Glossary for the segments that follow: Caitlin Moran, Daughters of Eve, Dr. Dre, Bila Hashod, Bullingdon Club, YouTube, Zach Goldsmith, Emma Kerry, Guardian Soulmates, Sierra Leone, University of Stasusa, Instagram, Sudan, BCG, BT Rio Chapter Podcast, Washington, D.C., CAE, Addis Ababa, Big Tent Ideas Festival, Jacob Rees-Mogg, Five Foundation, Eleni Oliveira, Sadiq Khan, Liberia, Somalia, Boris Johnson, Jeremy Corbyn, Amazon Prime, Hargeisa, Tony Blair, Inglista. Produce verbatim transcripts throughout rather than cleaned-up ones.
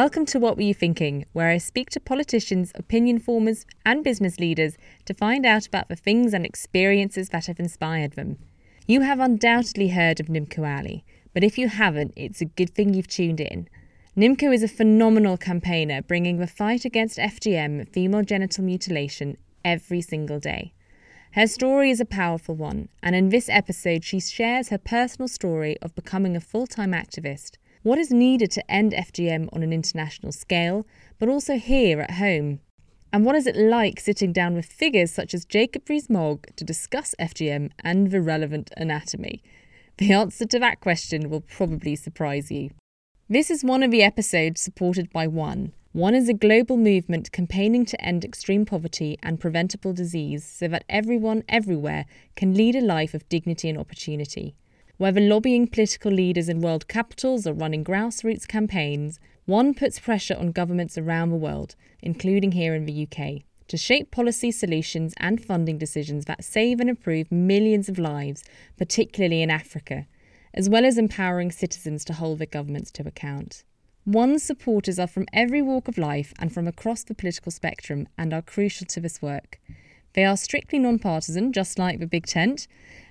Welcome to What Were You Thinking, where I speak to politicians, opinion formers and business leaders to find out about the things and experiences that have inspired them. You have undoubtedly heard of Nimco Ali, but if you haven't, it's a good thing you've tuned in. Nimco is a phenomenal campaigner, bringing the fight against F G M, female genital mutilation, every single day. Her story is a powerful one, and in this episode she shares her personal story of becoming a full-time activist, what is needed to end F G M on an international scale, but also here at home. And what is it like sitting down with figures such as Jacob Rees-Mogg to discuss F G M and the relevant anatomy? The answer to that question will probably surprise you. This is one of the episodes supported by ONE. ONE is a global movement campaigning to end extreme poverty and preventable disease so that everyone everywhere can lead a life of dignity and opportunity. Whether lobbying political leaders in world capitals or running grassroots campaigns, ONE puts pressure on governments around the world, including here in the U K, to shape policy solutions and funding decisions that save and improve millions of lives, particularly in Africa, as well as empowering citizens to hold their governments to account. ONE's supporters are from every walk of life and from across the political spectrum and are crucial to this work. They are strictly non-partisan, just like the Big Tent,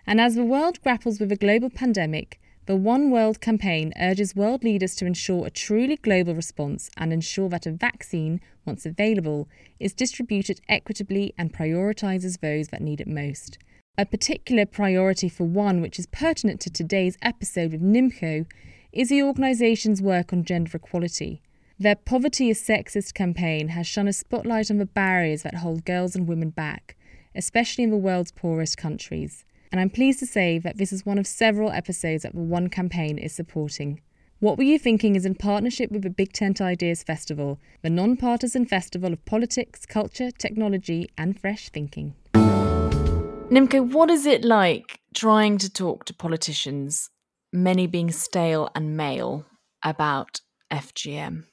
and as the world grapples with a global pandemic, the One World campaign urges world leaders to ensure a truly global response and ensure that a vaccine, once available, is distributed equitably and prioritises those that need it most. A particular priority for One, which is pertinent to today's episode with Nimco, is the organisation's work on gender equality. Their Poverty is Sexist campaign has shone a spotlight on the barriers that hold girls and women back, especially in the world's poorest countries. And I'm pleased to say that this is one of several episodes that the ONE campaign is supporting. What Were You Thinking is in partnership with the Big Tent Ideas Festival, the non-partisan festival of politics, culture, technology and fresh thinking. Nimco, what is it like trying to talk to politicians, many being stale and male, about F G M?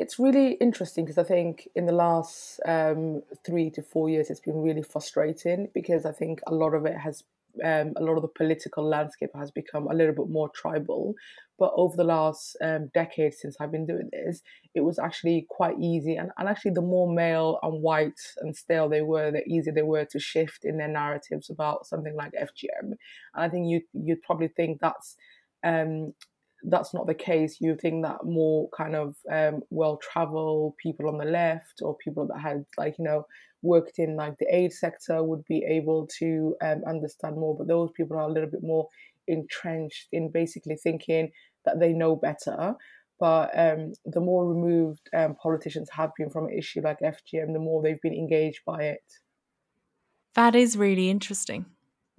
It's really interesting because I think in the last um, three to four years, it's been really frustrating because I think a lot of it has, um, a lot of the political landscape has become a little bit more tribal. But over the last um, decade since I've been doing this, it was actually quite easy. And, and actually the more male and white and stale they were, the easier they were to shift in their narratives about something like F G M. And I think you, you'd probably think that's... Um, that's not the case. You think that more kind of um, well-traveled people on the left or people that had like, you know, worked in like the aid sector would be able to um, understand more. But those people are a little bit more entrenched in basically thinking that they know better. But um, the more removed um, politicians have been from an issue like F G M, the more they've been engaged by it. That is really interesting.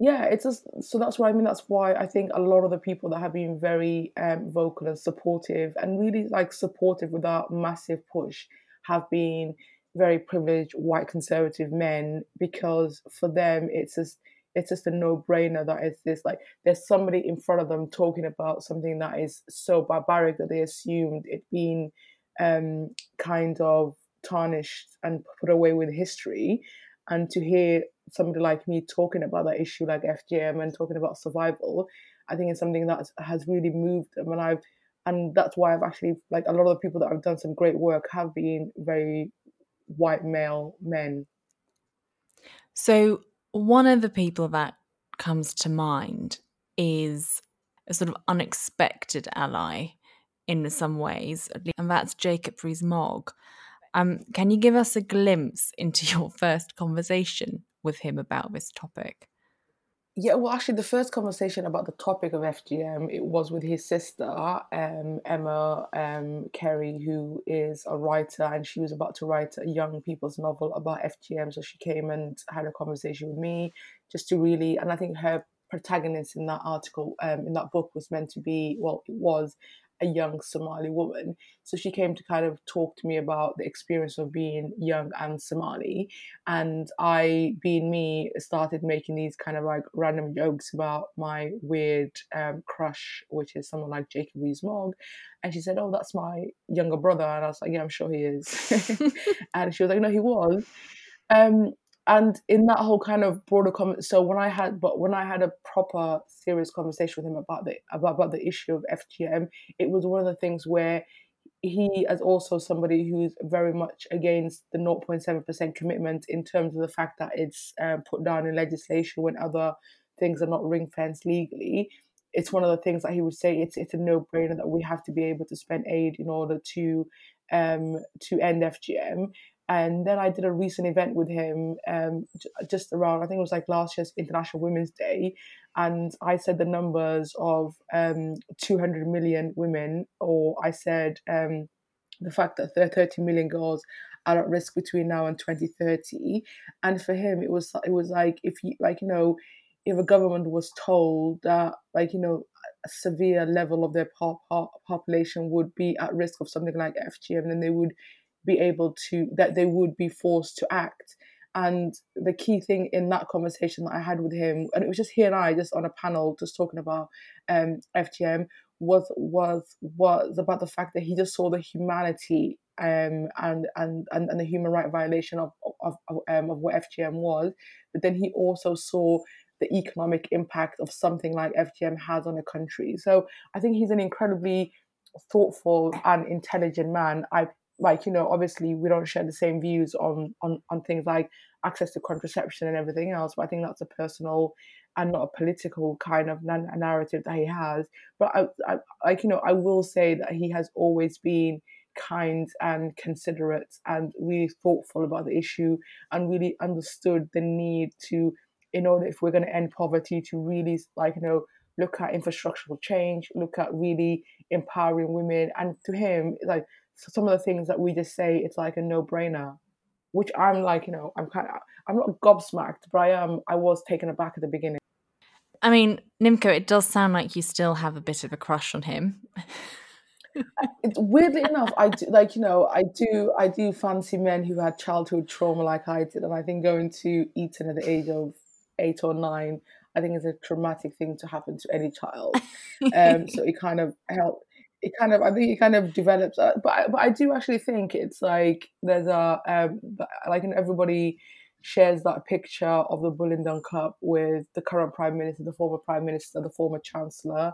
Yeah, it's just, so that's what I mean. That's why I think a lot of the people that have been very um, vocal and supportive and really like supportive without massive push have been very privileged white conservative men, because for them it's just it's just a no-brainer that it's this like there's somebody in front of them talking about something that is so barbaric that they assumed it being um, kind of tarnished and put away with history. And to hear somebody like me talking about that issue like F G M and talking about survival, I think it's something that has really moved them. And I've, and that's why I've actually, like a lot of the people that I've done some great work have been very white male men. So one of the people that comes to mind is a sort of unexpected ally in some ways, and that's Jacob Rees-Mogg. Um, can you give us a glimpse into your first conversation with him about this topic? Yeah, well, actually, the first conversation about the topic of F G M, it was with his sister, um, Emma um, Kerry, who is a writer, and she was about to write a young people's novel about F G M. So she came and had a conversation with me just to really, and I think her protagonist in that article, um, in that book was meant to be, well, it was, a young Somali woman. So she came to kind of talk to me about the experience of being young and Somali. And I, being me, started making these kind of like random jokes about my weird um, crush, which is someone like Jacob Rees-Mogg. And she said, "Oh, that's my younger brother." And I was like, "Yeah, I'm sure he is." And she was like, "No, he was." Um, and in that whole kind of broader comment, so when I had, but when I had a proper serious conversation with him about the about, about the issue of F G M, it was one of the things where he is also somebody who's very much against the zero point seven percent commitment in terms of the fact that it's uh, put down in legislation when other things are not ring-fenced legally. It's one of the things that he would say, it's it's a no-brainer that we have to be able to spend aid in order to um, to end F G M. And then I did a recent event with him um, just around, I think it was like last year's International Women's Day. And I said the numbers of um, two hundred million women, or I said um, the fact that thirty million girls are at risk between now and twenty thirty. And for him, it was it was like, if you, like, you know, if a government was told that, like, you know, a severe level of their po- po- population would be at risk of something like F G M, then they would be able to, that they would be forced to act. And the key thing in that conversation that I had with him, and it was just he and I just on a panel just talking about um, F G M, was was was about the fact that he just saw the humanity um, and, and and and the human right violation of of of, um, of what F G M was, but then he also saw the economic impact of something like F G M has on a country. So I think he's an incredibly thoughtful and intelligent man. I like, you know, obviously we don't share the same views on, on, on things like access to contraception and everything else, but I think that's a personal and not a political kind of narrative that he has. But I, I like, you know, I will say that he has always been kind and considerate and really thoughtful about the issue and really understood the need to, in order, if we're going to end poverty, to really, like, you know, look at infrastructural change, look at really empowering women. And to him, like, some of the things that we just say, it's like a no-brainer, which I'm like, you know, I'm kind of, I'm not gobsmacked, but I am, I was taken aback at the beginning. I mean, Nimco, it does sound like you still have a bit of a crush on him. It's weirdly enough, I do, like, you know, I do I do fancy men who had childhood trauma like I did, and I think going to Eton at the age of eight or nine, I think is a traumatic thing to happen to any child. Um, so it kind of helped. It kind of, I think it kind of develops, but I, but I do actually think it's like there's a um, like, and everybody shares that picture of the Bullingdon Club with the current prime minister, the former prime minister, the former chancellor,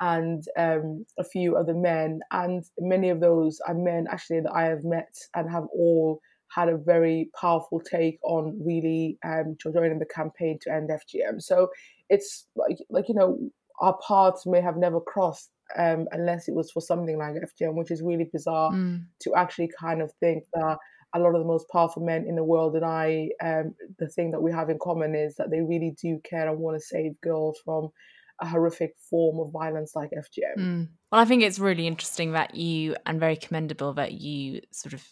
and um, a few other men, and many of those are men actually that I have met and have all had a very powerful take on really um, joining the campaign to end F G M. So it's like, like you know, our paths may have never crossed. Um, unless it was for something like F G M, which is really bizarre mm. to actually kind of think that a lot of the most powerful men in the world and I, um, the thing that we have in common is that they really do care and want to save girls from a horrific form of violence like F G M. Mm. Well, I think it's really interesting that you, and very commendable that you sort of,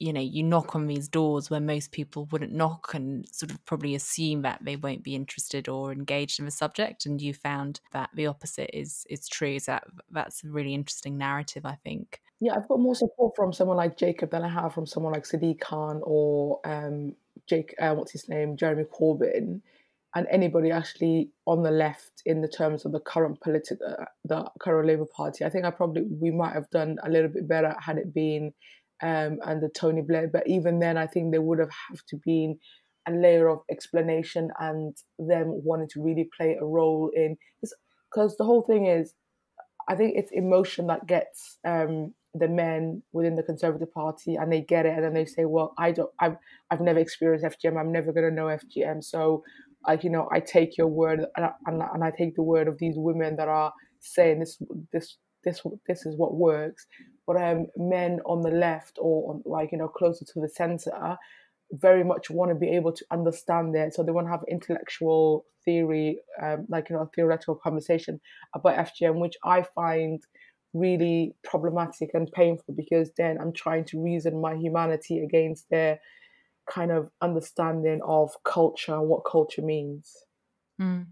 you know, you knock on these doors where most people wouldn't knock and sort of probably assume that they won't be interested or engaged in the subject. And you found that the opposite is is true. So that, that's a really interesting narrative, I think. Yeah, I've got more support from someone like Jacob than I have from someone like Sadiq Khan or um, Jake, uh, what's his name, Jeremy Corbyn, and anybody actually on the left in the terms of the current political, the current Labour Party. I think I probably, we might have done a little bit better had it been Um, and the Tony Blair, but even then I think there would have, have to been a layer of explanation and them wanting to really play a role in, because the whole thing is, I think it's emotion that gets um, the men within the Conservative Party, and they get it and then they say, well, I don't, I've, I've never experienced F G M, I'm never going to know F G M, so like, you know, I take your word and I, and, and I take the word of these women that are saying this this this this is what works. But um, men on the left or on, like, you know, closer to the centre very much want to be able to understand it. So they want to have intellectual theory, um, like, you know, a theoretical conversation about F G M, which I find really problematic and painful, because then I'm trying to reason my humanity against their kind of understanding of culture and what culture means. Mm.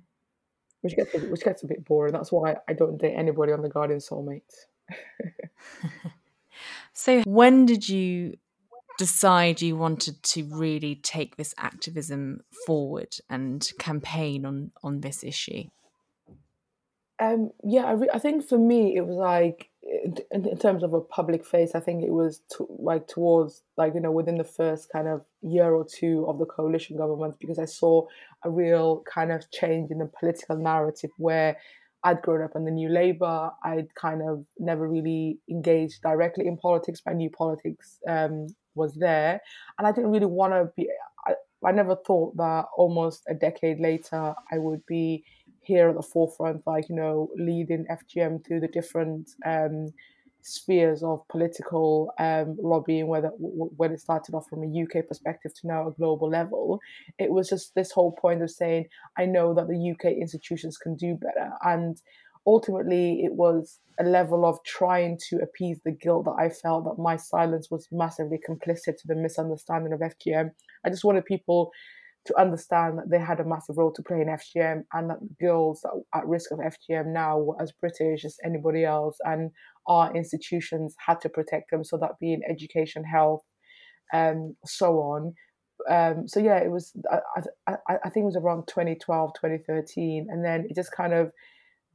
Which gets a, which gets a bit boring. That's why I don't date anybody on the Guardian Soulmates. So when did you decide you wanted to really take this activism forward and campaign on on this issue? Um yeah I, re- I think for me it was like in, in terms of a public face, I think it was to, like towards like you know within the first kind of year or two of the coalition government, because I saw a real kind of change in the political narrative where I'd grown up in the New Labour. I'd kind of never really engaged directly in politics, but I knew politics um, was there. And I didn't really want to be, I, I never thought that almost a decade later, I would be here at the forefront, like, you know, leading F G M through the different um, spheres of political um, lobbying, whether when it started off from a U K perspective to now a global level. It was just this whole point of saying, I know that the U K institutions can do better. And ultimately, it was a level of trying to appease the guilt that I felt that my silence was massively complicit to the misunderstanding of F G M. I just wanted people to understand that they had a massive role to play in F G M, and that the girls that are at risk of F G M now were as British as anybody else, and our institutions had to protect them, so that being education, health, um, so on. Um, so yeah, it was, I, I, I think it was around twenty twelve, twenty thirteen, and then it just kind of,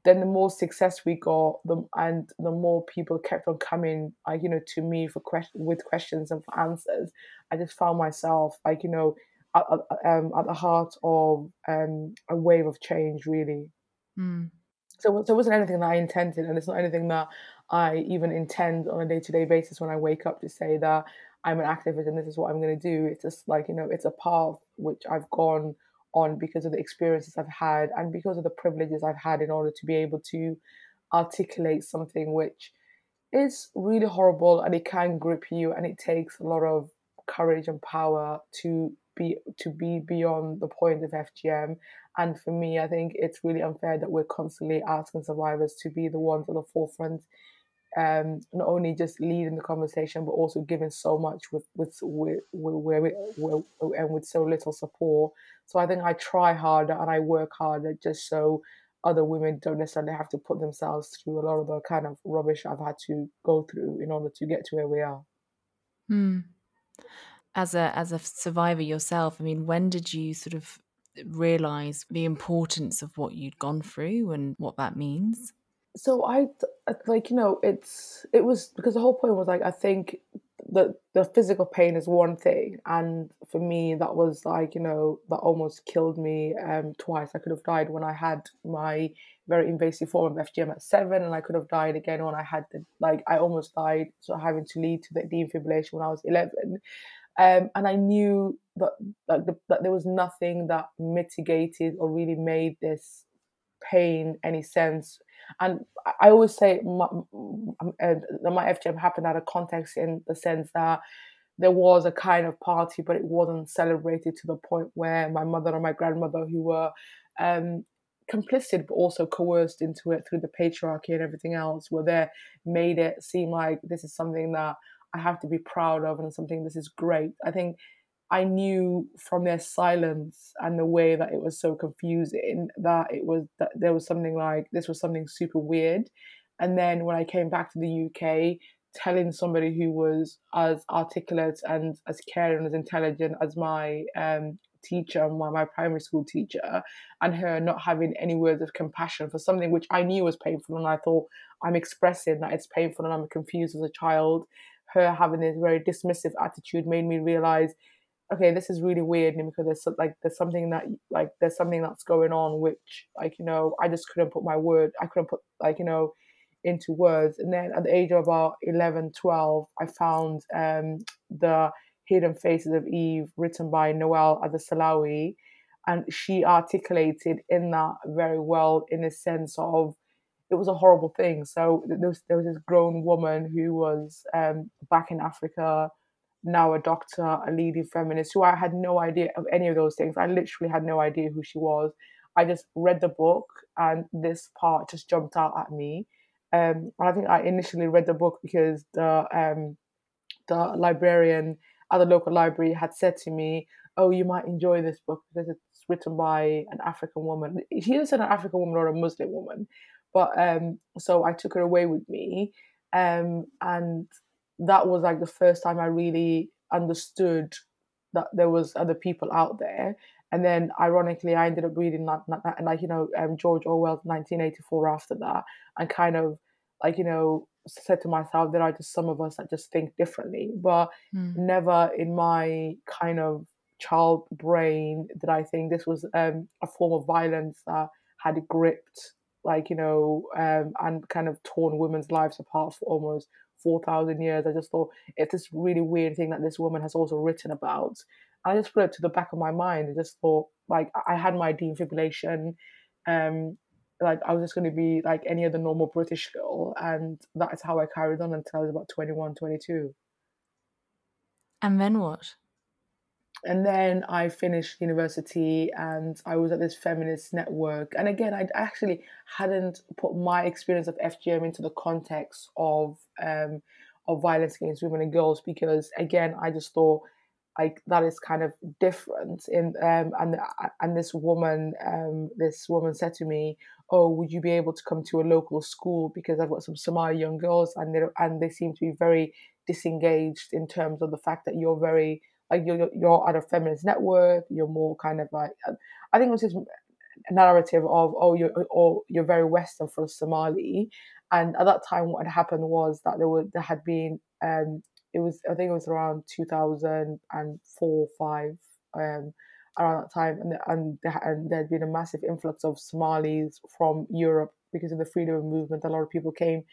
then the more success we got, the, and the more people kept on coming, uh, you know, to me for quest- with questions and for answers, I just found myself, like, you know, At, um, at the heart of um, a wave of change, really. Mm. So, so it wasn't anything that I intended, and it's not anything that I even intend on a day-to-day basis when I wake up to say that I'm an activist and this is what I'm going to do. It's just like, you know, it's a path which I've gone on because of the experiences I've had and because of the privileges I've had in order to be able to articulate something which is really horrible, and it can grip you, and it takes a lot of courage and power to Be, to be beyond the point of F G M. And for me, I think it's really unfair that we're constantly asking survivors to be the ones at the forefront, um, not only just leading the conversation, but also giving so much with with, with, with, with, with, with and with so little support. So I think I try harder and I work harder just so other women don't necessarily have to put themselves through a lot of the kind of rubbish I've had to go through in order to get to where we are. Hmm. As a as a survivor yourself, I mean, when did you sort of realise the importance of what you'd gone through and what that means? So I, like, you know, it's it was because the whole point was, like, I think the the physical pain is one thing, and for me that was, like, you know, that almost killed me um, twice. I could have died when I had my very invasive form of F G M at seven, and I could have died again when I had the, like, I almost died sort of having to lead to the defibrillation when I was eleven. Um, and I knew that, like, the, that there was nothing that mitigated or really made this pain any sense. And I always say my, my F G M happened out of context, in the sense that there was a kind of party, but it wasn't celebrated to the point where my mother and my grandmother, who were um, complicit but also coerced into it through the patriarchy and everything else, were there, made it seem like this is something that I have to be proud of and something, this is great. I think I knew from their silence and the way that it was so confusing that it was, that there was something, like, this was something super weird. And then when I came back to the U K, telling somebody who was as articulate and as caring, as intelligent as my um, teacher, my, my primary school teacher, and her not having any words of compassion for something which I knew was painful, and I thought, I'm expressing that it's painful and I'm confused as a child. Her having this very dismissive attitude made me realize, okay, this is really weird, because there's like there's something that like there's something that's going on, which, like, you know, I just couldn't put my word, I couldn't put, like, you know, into words. And then at the age of about eleven, twelve, I found um, the Hidden Faces of Eve, written by Nawal El Saadawi, and she articulated in that very well, in a sense of, it was a horrible thing. So there was, there was this grown woman who was um, back in Africa, now a doctor, a leading feminist, who I had no idea of any of those things. I literally had no idea who she was. I just read the book, and this part just jumped out at me. Um, and I think I initially read the book because the um, the librarian at the local library had said to me, oh, you might enjoy this book because it's written by an African woman. She didn't say an African woman or a Muslim woman. But um, so I took her away with me, um, and that was, like, the first time I really understood that there was other people out there. And then, ironically, I ended up reading, like, you know, um, George Orwell's nineteen eighty-four after that, and kind of, like, you know, said to myself, there are just some of us that just think differently. But mm. never in my kind of child brain did I think this was um, a form of violence that had gripped like, you know, um, and kind of torn women's lives apart for almost four thousand years. I just thought it's this really weird thing that this woman has also written about. I just put it to the back of my mind. I just thought, like, I had my defibrillation. Um, like, I was just going to be like any other normal British girl. And that's how I carried on until I was about twenty-one, twenty-two. And then what? And then I finished university and I was at this feminist network. And again, I actually hadn't put my experience of F G M into the context of um, of violence against women and girls, because, again, I just thought, like, that is kind of different. In um, and and this woman, um, this woman said to me, "Oh, would you be able to come to a local school? Because I've got some Somali young girls, and they and they seem to be very disengaged in terms of the fact that you're very." Like you're you're at a feminist network, you're more kind of like, I think it was this narrative of oh you're or you're very Western for Somali, and at that time what had happened was that there were there had been um it was I think it was around two thousand four, five um around that time, and and and there had been a massive influx of Somalis from Europe because of the freedom movement. A lot of people came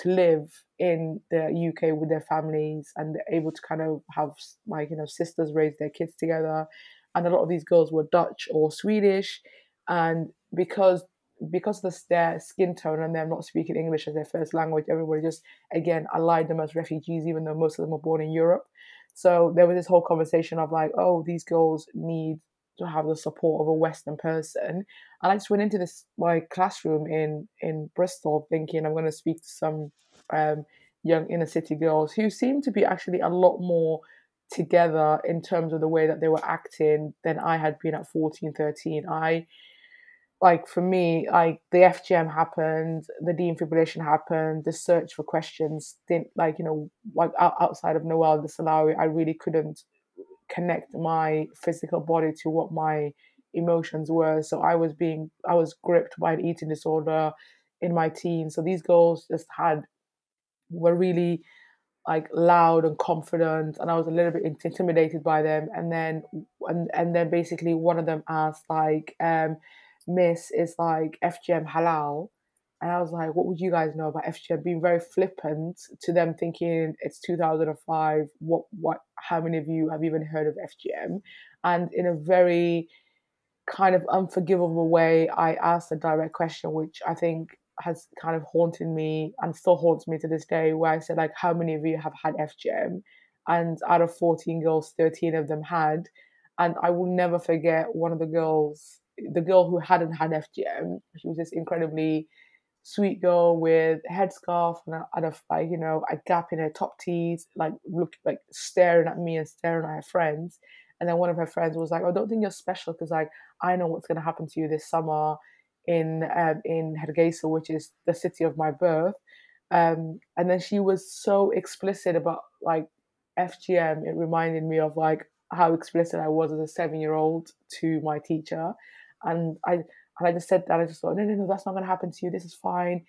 to live in the U K with their families, and they're able to kind of have, like, you know, sisters raise their kids together. And a lot of these girls were Dutch or Swedish, and because because of their skin tone and them not speaking English as their first language, everybody just, again, allied them as refugees, even though most of them were born in Europe. So there was this whole conversation of like, oh, these girls need to have the support of a Western person. And I just went into this my classroom in in Bristol thinking I'm going to speak to some um, young inner city girls who seemed to be actually a lot more together in terms of the way that they were acting than I had been at fourteen, thirteen. I like for me, like the F G M happened, the defibrillation happened, the search for questions didn't, like, you know, like outside of Nawal El Saadawi, I really couldn't connect my physical body to what my emotions were. So I was being, I was gripped by an eating disorder in my teens. So these girls just had, were really like loud and confident, and I was a little bit intimidated by them. And then, and, and then basically one of them asked like, um, Miss, is like F G M halal? And I was like, what would you guys know about F G M? Being very flippant to them, thinking it's two thousand five. What, what, how many of you have even heard of F G M? And in a very kind of unforgivable way, I asked a direct question, which I think has kind of haunted me and still haunts me to this day, where I said, like, how many of you have had F G M? And out of fourteen girls, thirteen of them had. And I will never forget one of the girls, the girl who hadn't had F G M. She was this incredibly sweet girl with a headscarf and a, and a like, you know, a gap in her top tees, like look like staring at me and staring at her friends. And then one of her friends was like, "I don't think you're special because, like, I know what's going to happen to you this summer in um, in Hargeisa, which is the city of my birth." Um, and then she was so explicit about like F G M. It reminded me of like how explicit I was as a seven year old to my teacher, and I. And I just said that. I just thought, no, no, no, that's not going to happen to you. This is fine.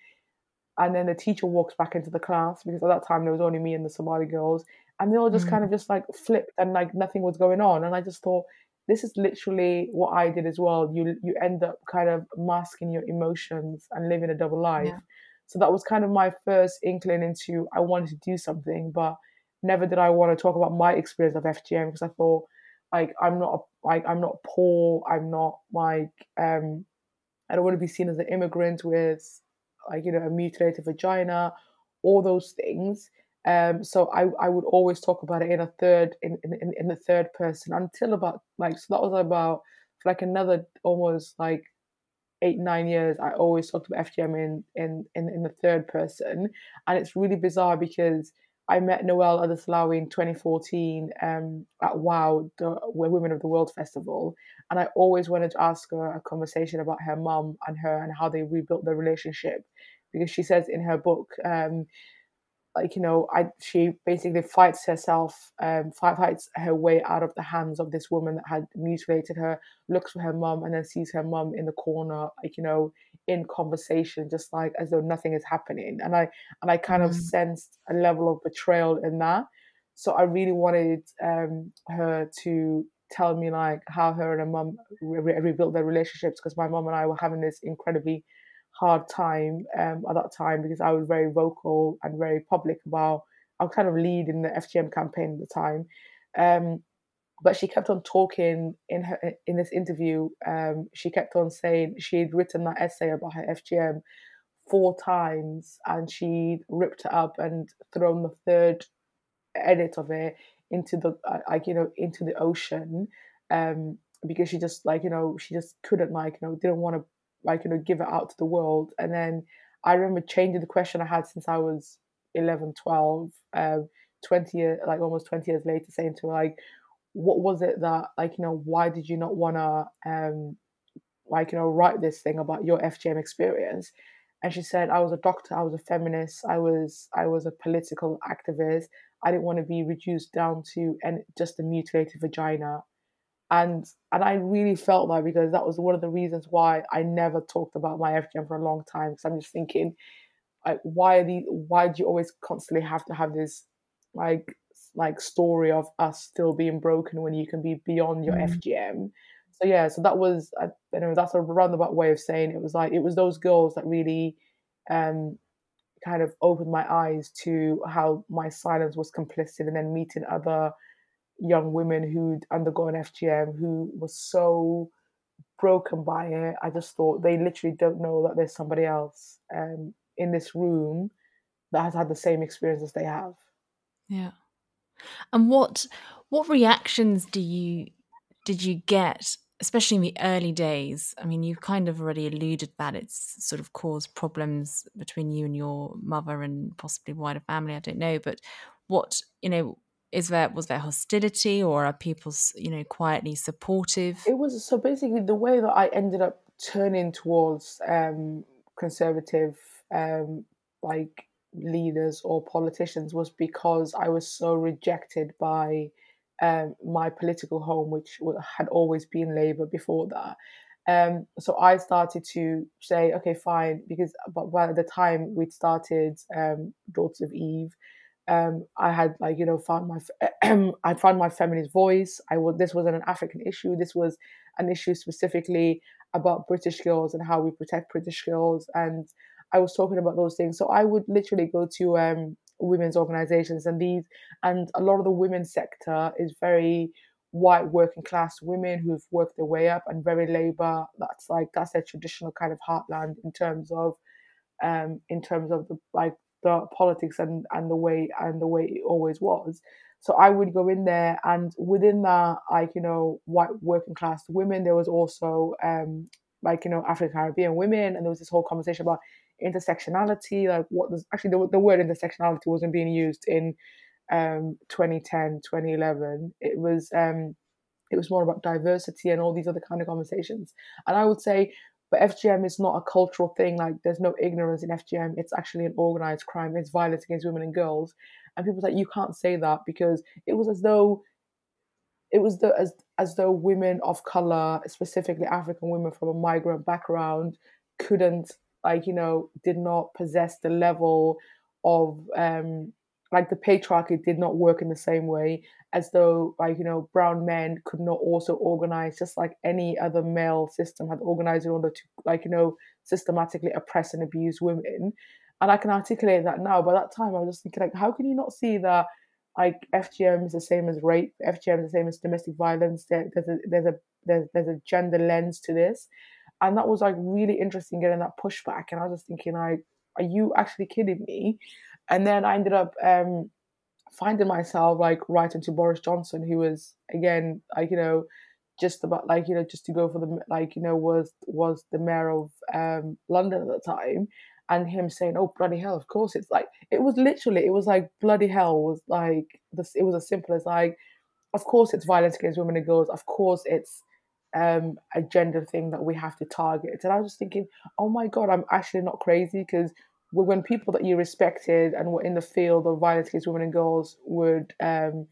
And then the teacher walks back into the class, because at that time there was only me and the Somali girls. And they all just mm-hmm. kind of just like flipped, and like nothing was going on. And I just thought, this is literally what I did as well. You you end up kind of masking your emotions and living a double life. Yeah. So that was kind of my first inkling into I wanted to do something, but never did I want to talk about my experience of F G M, because I thought, like, I'm not like I'm not poor. I'm not like... um. I don't want to be seen as an immigrant with, like, you know, a mutilated vagina, all those things. Um, so I, I would always talk about it in a third in, in, in the third person until about like so that was about for like another almost like eight nine years. I always talked about F G M in in in, in the third person, and it's really bizarre because I met Nawal El Saadawi in twenty fourteen um, at WOW, the Women of the World Festival. And I always wanted to ask her a conversation about her mum and her and how they rebuilt their relationship. Because she says in her book, um, like, you know, I, she basically fights herself, um, fights her way out of the hands of this woman that had mutilated her, looks for her mum, and then sees her mum in the corner, like, you know, in conversation, just like as though nothing is happening. And I and I kind mm-hmm. of sensed a level of betrayal in that. So I really wanted um, her to tell me like how her and her mum re- rebuilt their relationships, because my mum and I were having this incredibly hard time um, at that time, because I was very vocal and very public about, I was kind of lead in the F G M campaign at the time. Um, but she kept on talking in her in this interview. Um, she kept on saying she had written that essay about her F G M four times, and she ripped it up and thrown the third edit of it into the like you know into the ocean, um, because she just like you know she just couldn't like you know didn't want to like you know give it out to the world. And then I remember changing the question I had since I was eleven, twelve, um, twenty years, like almost twenty years later, saying to her, like, what was it that, like, you know, why did you not want to, um, like, you know, write this thing about your F G M experience? And she said, I was a doctor, I was a feminist, I was I was a political activist, I didn't want to be reduced down to and just a mutilated vagina. And and I really felt that, because that was one of the reasons why I never talked about my F G M for a long time, because I'm just thinking, like, why are these, why do you always constantly have to have this, like, like story of us still being broken when you can be beyond your mm. F G M? So yeah, so that was, I you know, that's a roundabout way of saying it was like, it was those girls that really um, kind of opened my eyes to how my silence was complicit, and then meeting other young women who'd undergone F G M who were so broken by it. I just thought, they literally don't know that there's somebody else um, in this room that has had the same experience as they have. Yeah. And what what reactions do you did you get, especially in the early days? I mean, you've kind of already alluded that it's sort of caused problems between you and your mother and possibly wider family, I don't know, but what, you know, is there, was there hostility, or are people, you know, quietly supportive? It was, so basically the way that I ended up turning towards um, conservative um, like leaders or politicians was because I was so rejected by um, my political home, which had always been Labour before that. Um, so I started to say, okay, fine, because but by the time we'd started um, Daughters of Eve, um, I had like you know found my I found my feminist voice. I was this wasn't an African issue. This was an issue specifically about British girls and how we protect British girls, and I was talking about those things. So I would literally go to um, women's organisations, and these, and a lot of the women's sector is very white working class women who've worked their way up, and very Labour. That's like that's their traditional kind of heartland in terms of, um, in terms of the like the politics and, and the way and the way it always was. So I would go in there, and within that, like you know, white working class women, there was also um, like you know African Caribbean women, and there was this whole conversation about intersectionality, like what does actually the, the word intersectionality wasn't being used in um twenty ten, twenty eleven. It was um it was more about diversity and all these other kind of conversations. And I would say, but F G M is not a cultural thing. Like, there's no ignorance in F G M. It's actually an organized crime. It's violence against women and girls. And people like, you can't say that, because it was as though it was the, as as though women of color, specifically African women from a migrant background, couldn't. Like, you know, did not possess the level of, um, like, the patriarchy did not work in the same way, as though, like, you know, brown men could not also organize, just like any other male system had organized in order to, like, you know, systematically oppress and abuse women. And I can articulate that now. By that time, I was just thinking, like, how can you not see that, like, F G M is the same as rape, F G M is the same as domestic violence, there, there's, a, there's, a, there's, there's a gender lens to this. And that was like really interesting, getting that pushback. And I was just thinking, like, are you actually kidding me? And then I ended up um, finding myself like writing to Boris Johnson, who was, again, like, you know, just about like, you know, just to go for the, like, you know, was was the mayor of um, London at the time. And him saying, oh, bloody hell, of course. It's like, it was literally, it was like, bloody hell was like, this. It was as simple as like, of course it's violence against women and girls. Of course it's, um a gender thing that we have to target. And I was just thinking, oh my god, I'm actually not crazy, because when people that you respected and were in the field of violence against women and girls would um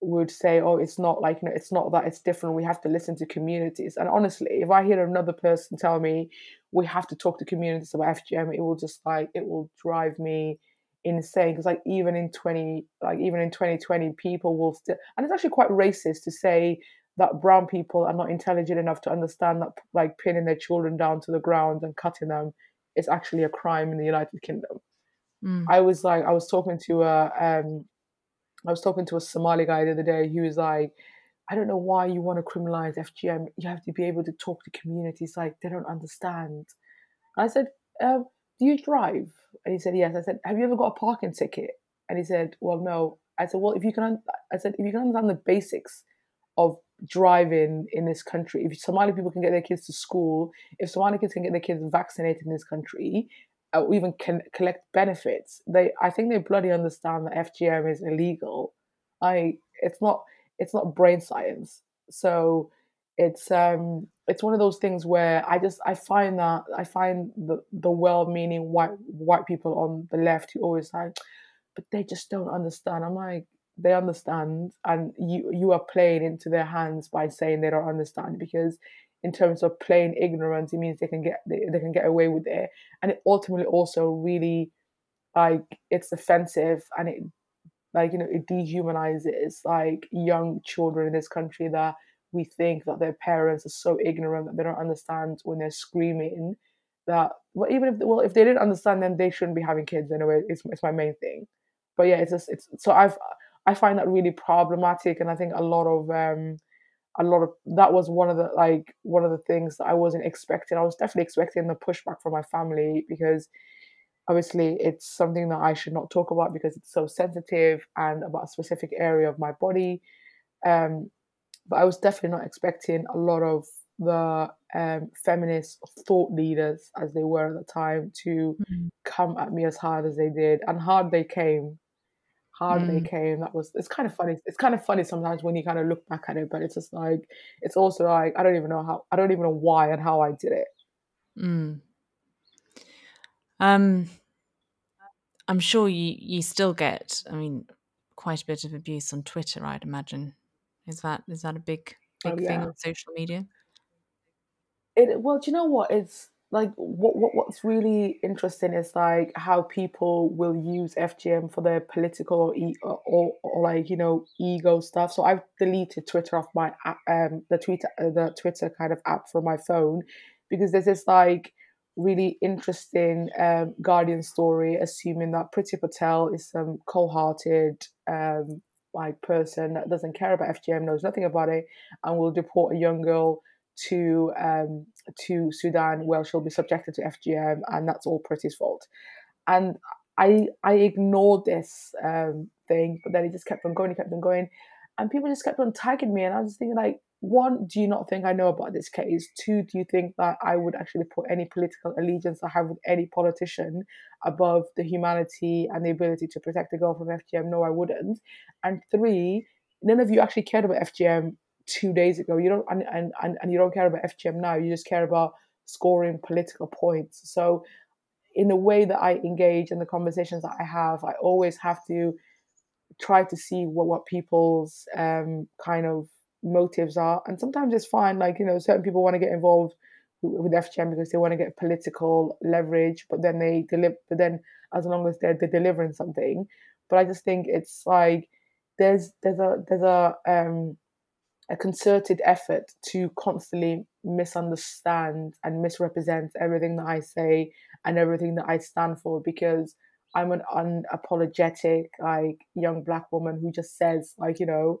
would say, oh, it's not like, you know, it's not that, it's different, we have to listen to communities. And honestly, if I hear another person tell me we have to talk to communities about F G M, it will just like it will drive me insane. Because like even in twenty like even in twenty twenty, people will still, and it's actually quite racist to say that brown people are not intelligent enough to understand that, like, pinning their children down to the ground and cutting them it's actually a crime in the United Kingdom. Mm. I was like, I was talking to a, um, I was talking to a Somali guy the other day. He was like, I don't know why you want to criminalize F G M. You have to be able to talk to communities. Like, they don't understand. I said, um, do you drive? And he said, yes. I said, have you ever got a parking ticket? And he said, well, no. I said, well, if you can, I said, if you can understand the basics of driving in this country, if Somali people can get their kids to school, if Somali kids can get their kids vaccinated in this country, uh, or even can collect benefits, they, I think they bloody understand that F G M is illegal. I, it's not, it's not brain science. So it's, um, it's one of those things where I just, I find that, I find the, the well-meaning white, white people on the left who always like, but they just don't understand. I'm like, they understand, and you you are playing into their hands by saying they don't understand, because in terms of plain ignorance, it means they can get they, they can get away with it. And it ultimately also really, like, it's offensive, and it, like, you know, it dehumanizes, like, young children in this country that we think that their parents are so ignorant that they don't understand when they're screaming that, well, even if, well, if they didn't understand, then they shouldn't be having kids anyway. It's, it's my main thing. But yeah, it's just, it's, so I've, I find that really problematic, and I think a lot of um, a lot of that was one of the like one of the things that I wasn't expecting. I was definitely expecting the pushback from my family, because obviously it's something that I should not talk about because it's so sensitive and about a specific area of my body. Um, but I was definitely not expecting a lot of the um, feminist thought leaders, as they were at the time, to mm-hmm. come at me as hard as they did, and hard they came. Hard mm. they came. That was. It's kind of funny. It's kind of funny sometimes when you kind of look back at it, but it's just like, it's also like, I don't even know how. I don't even know why and how I did it. Mm. Um, I'm sure you you still get, I mean, quite a bit of abuse on Twitter, I'd imagine. Is that is that a big big oh, yeah. thing on social media? It well, do you know what? It's like what, what what's really interesting is like how people will use F G M for their political or, or, or like, you know, ego stuff. So I've deleted Twitter off my um the Twitter the Twitter kind of app from my phone, because there's this like really interesting um, Guardian story assuming that Priti Patel is some cold-hearted um like person that doesn't care about F G M, knows nothing about it, and will deport a young girl to um to Sudan, where she'll be subjected to F G M, and that's all Priti's fault. And I I ignored this um thing, but then it just kept on going, it kept on going, and people just kept on tagging me, and I was thinking like, one, do you not think I know about this case? Two, do you think that I would actually put any political allegiance I have with any politician above the humanity and the ability to protect a girl from F G M? No, I wouldn't. And three, none of you actually cared about F G M two days ago. You don't, and, and, and, and you don't care about F G M now. You just care about scoring political points. So in the way that I engage in the conversations that I have, I always have to try to see what, what people's um, kind of motives are. And sometimes it's fine, like, you know, certain people want to get involved with F G M because they want to get political leverage, but then they deliver, but then as long as they're, they're delivering something. But I just think it's like, there's, there's a, there's a, um, a concerted effort to constantly misunderstand and misrepresent everything that I say and everything that I stand for, because I'm an unapologetic, like, young black woman who just says, like, you know,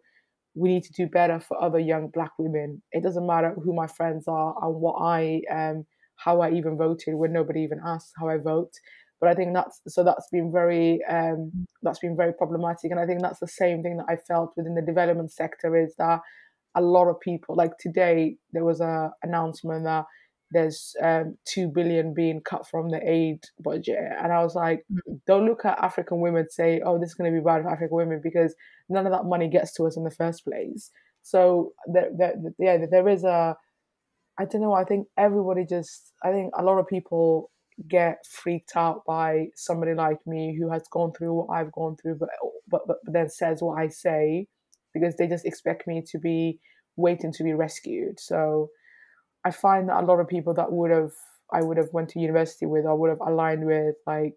we need to do better for other young black women. It doesn't matter who my friends are and what I, um, how I even voted when nobody even asked how I vote. But I think that's, so that's been very, um, that's been very problematic. And I think that's the same thing that I felt within the development sector, is that a lot of people, like today, there was an announcement that there's um, two billion being cut from the aid budget. And I was like, don't look at African women and say, oh, this is going to be bad for African women, because none of that money gets to us in the first place. So, there, there, yeah, there is a, I don't know, I think everybody just, I think a lot of people get freaked out by somebody like me who has gone through what I've gone through, but but, but, but then says what I say, because they just expect me to be waiting to be rescued. So I find that a lot of people that would have, I would have went to university with, I would have aligned with like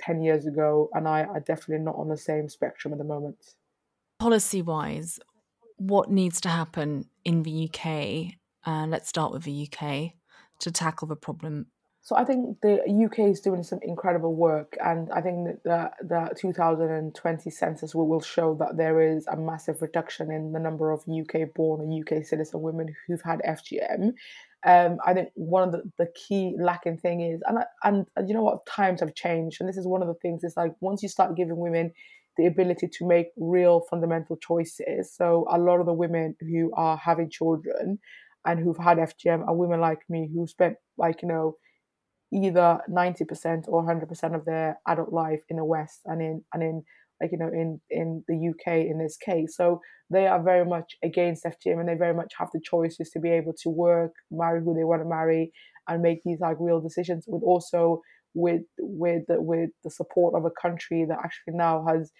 ten years ago, and I are definitely not on the same spectrum at the moment. Policy-wise, what needs to happen in the U K, uh, let's start with the U K, to tackle the problem? So I think the U K is doing some incredible work, and I think that the, the two thousand twenty census will, will show that there is a massive reduction in the number of U K-born or U K citizen women who've had F G M. Um, I think one of the, the key lacking thing is, and, I, and and you know what, times have changed, and this is one of the things. It's like once you start giving women the ability to make real fundamental choices, so a lot of the women who are having children and who've had F G M are women like me who spent like, you know, either ninety percent or one hundred percent of their adult life in the West and in and in like, you know, in, in the U K in this case. So they are very much against F G M, and they very much have the choices to be able to work, marry who they want to marry, and make these like real decisions with also with with with the support of a country that actually now has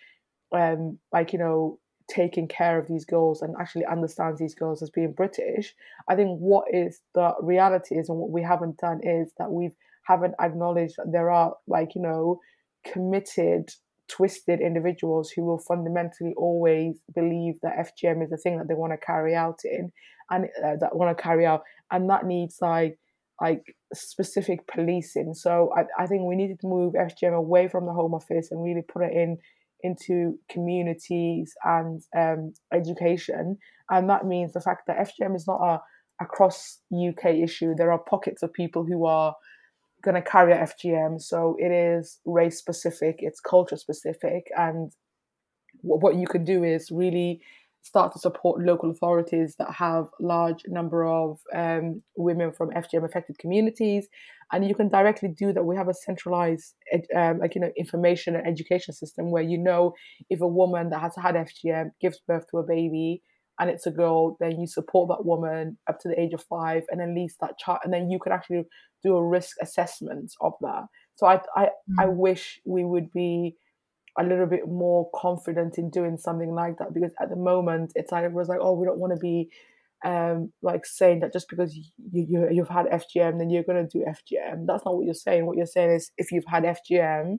um like, you know, taking care of these girls and actually understands these girls as being British. I think what is the reality is, and what we haven't done is that we haven't acknowledged that there are like, you know, committed, twisted individuals who will fundamentally always believe that F G M is the thing that they want to carry out in and uh, that want to carry out. And that needs like, like specific policing. So I, I think we needed to move F G M away from the Home Office and really put it in into communities and um, education. And that means the fact that F G M is not a, a cross U K issue. There are pockets of people who are going to carry out F G M. So it is race specific, it's culture specific. And w- what you can do is really start to support local authorities that have large number of um, women from F G M affected communities. And you can directly do that. We have a centralized ed- um, like, you know, information and education system where, you know, if a woman that has had F G M gives birth to a baby and it's a girl, then you support that woman up to the age of five and then lease that child. And then you could actually do a risk assessment of that. So I, I, mm. I wish we would be a little bit more confident in doing something like that, because at the moment it's like everyone's like, oh, we don't want to be um like saying that just because you, you you've had F G M then you're going to do F G M. That's not what you're saying. What you're saying is if you've had F G M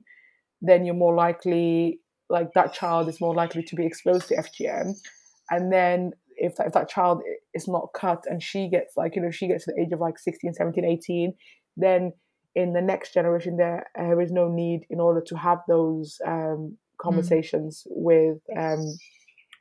then you're more likely, like that child is more likely to be exposed to F G M, and then if that, if that child is not cut and she gets like, you know, she gets to the age of like sixteen, seventeen, eighteen, then in the next generation, there there is no need in order to have those um, conversations mm. with um,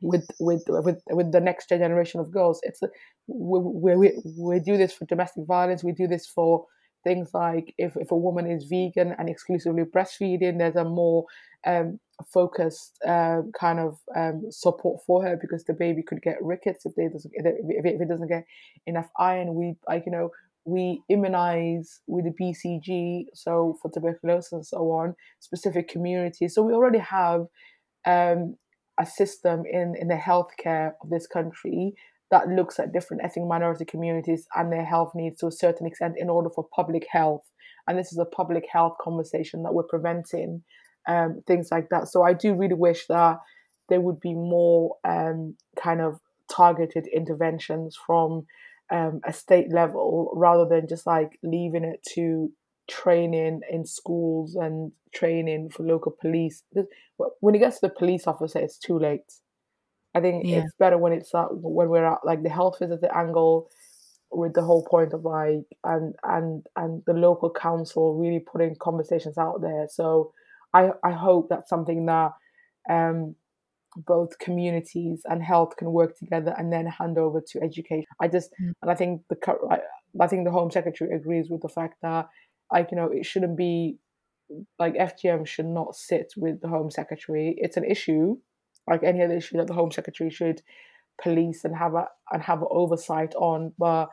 with with with with the next generation of girls. It's we we we do this for domestic violence. We do this for things like if, if a woman is vegan and exclusively breastfeeding, there's a more um, focused uh, kind of um, support for her, because the baby could get rickets if they doesn't if it, if it doesn't get enough iron. We like you know. We immunize with the B C G, so for tuberculosis and so on, specific communities. So we already have um, a system in, in the healthcare of this country that looks at different ethnic minority communities and their health needs to a certain extent in order for public health. And this is a public health conversation that we're preventing, um, things like that. So I do really wish that there would be more um, kind of targeted interventions from Um, a state level, rather than just like leaving it to training in schools and training for local police. When it gets to the police officer, it's too late. I think yeah. it's better when it's uh, when we're at like the health is at the angle, with the whole point of like and and and the local council really putting conversations out there. So I I hope that's something that um. both communities and health can work together and then hand over to education. I just, mm. and I think the I think the Home Secretary agrees with the fact that, like, you know, it shouldn't be, like, F G M should not sit with the Home Secretary. It's an issue, like any other issue that the Home Secretary should police and have a, and have oversight on, but,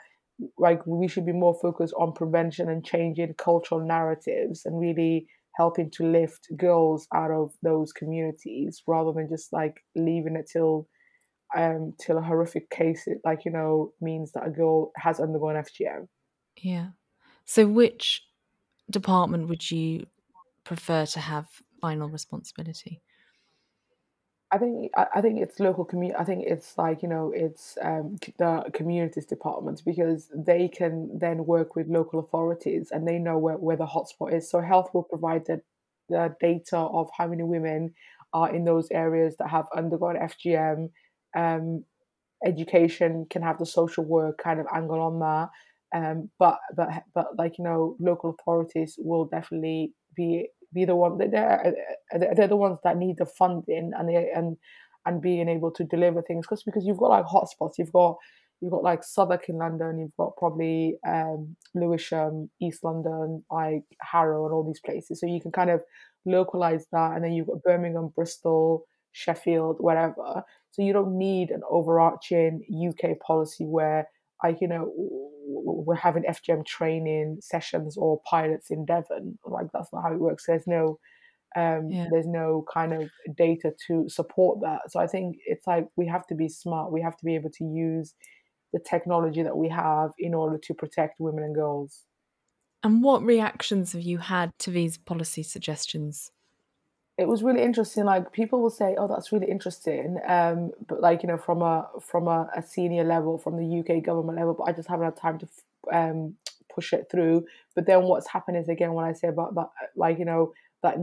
like, we should be more focused on prevention and changing cultural narratives and really helping to lift girls out of those communities, rather than just like leaving it till, um, till a horrific case, it, like you know, means that a girl has undergone F G M. Yeah. So, which department would you prefer to have final responsibility? I think I, I think it's local community. I think it's like you know, it's um, the communities department, because they can then work with local authorities and they know where, where the hotspot is. So health will provide the, the data of how many women are in those areas that have undergone F G M. Um, education can have the social work kind of angle on that. Um, but but but like you know, local authorities will definitely be be the one that they're they're the ones that need the funding and they, and and being able to deliver things, because because you've got like hotspots, you've got you've got like Southwark in London, you've got probably um, Lewisham, East London, like Harrow, and all these places. So you can kind of localize that, and then you've got Birmingham, Bristol, Sheffield, wherever. So you don't need an overarching U K policy where, like, you know, we're having F G M training sessions or pilots in Devon. Like, that's not how it works. There's no, um, yeah. there's no kind of data to support that. So I think it's like, we have to be smart. We have to be able to use the technology that we have in order to protect women and girls. And what reactions have you had to these policy suggestions? It was really interesting. Like, people will say, "Oh, that's really interesting," um, but like, you know, from a from a, a senior level, from the U K government level, but I just haven't had time to um, push it through. But then what's happened is, again, when I say about that, like, you know, that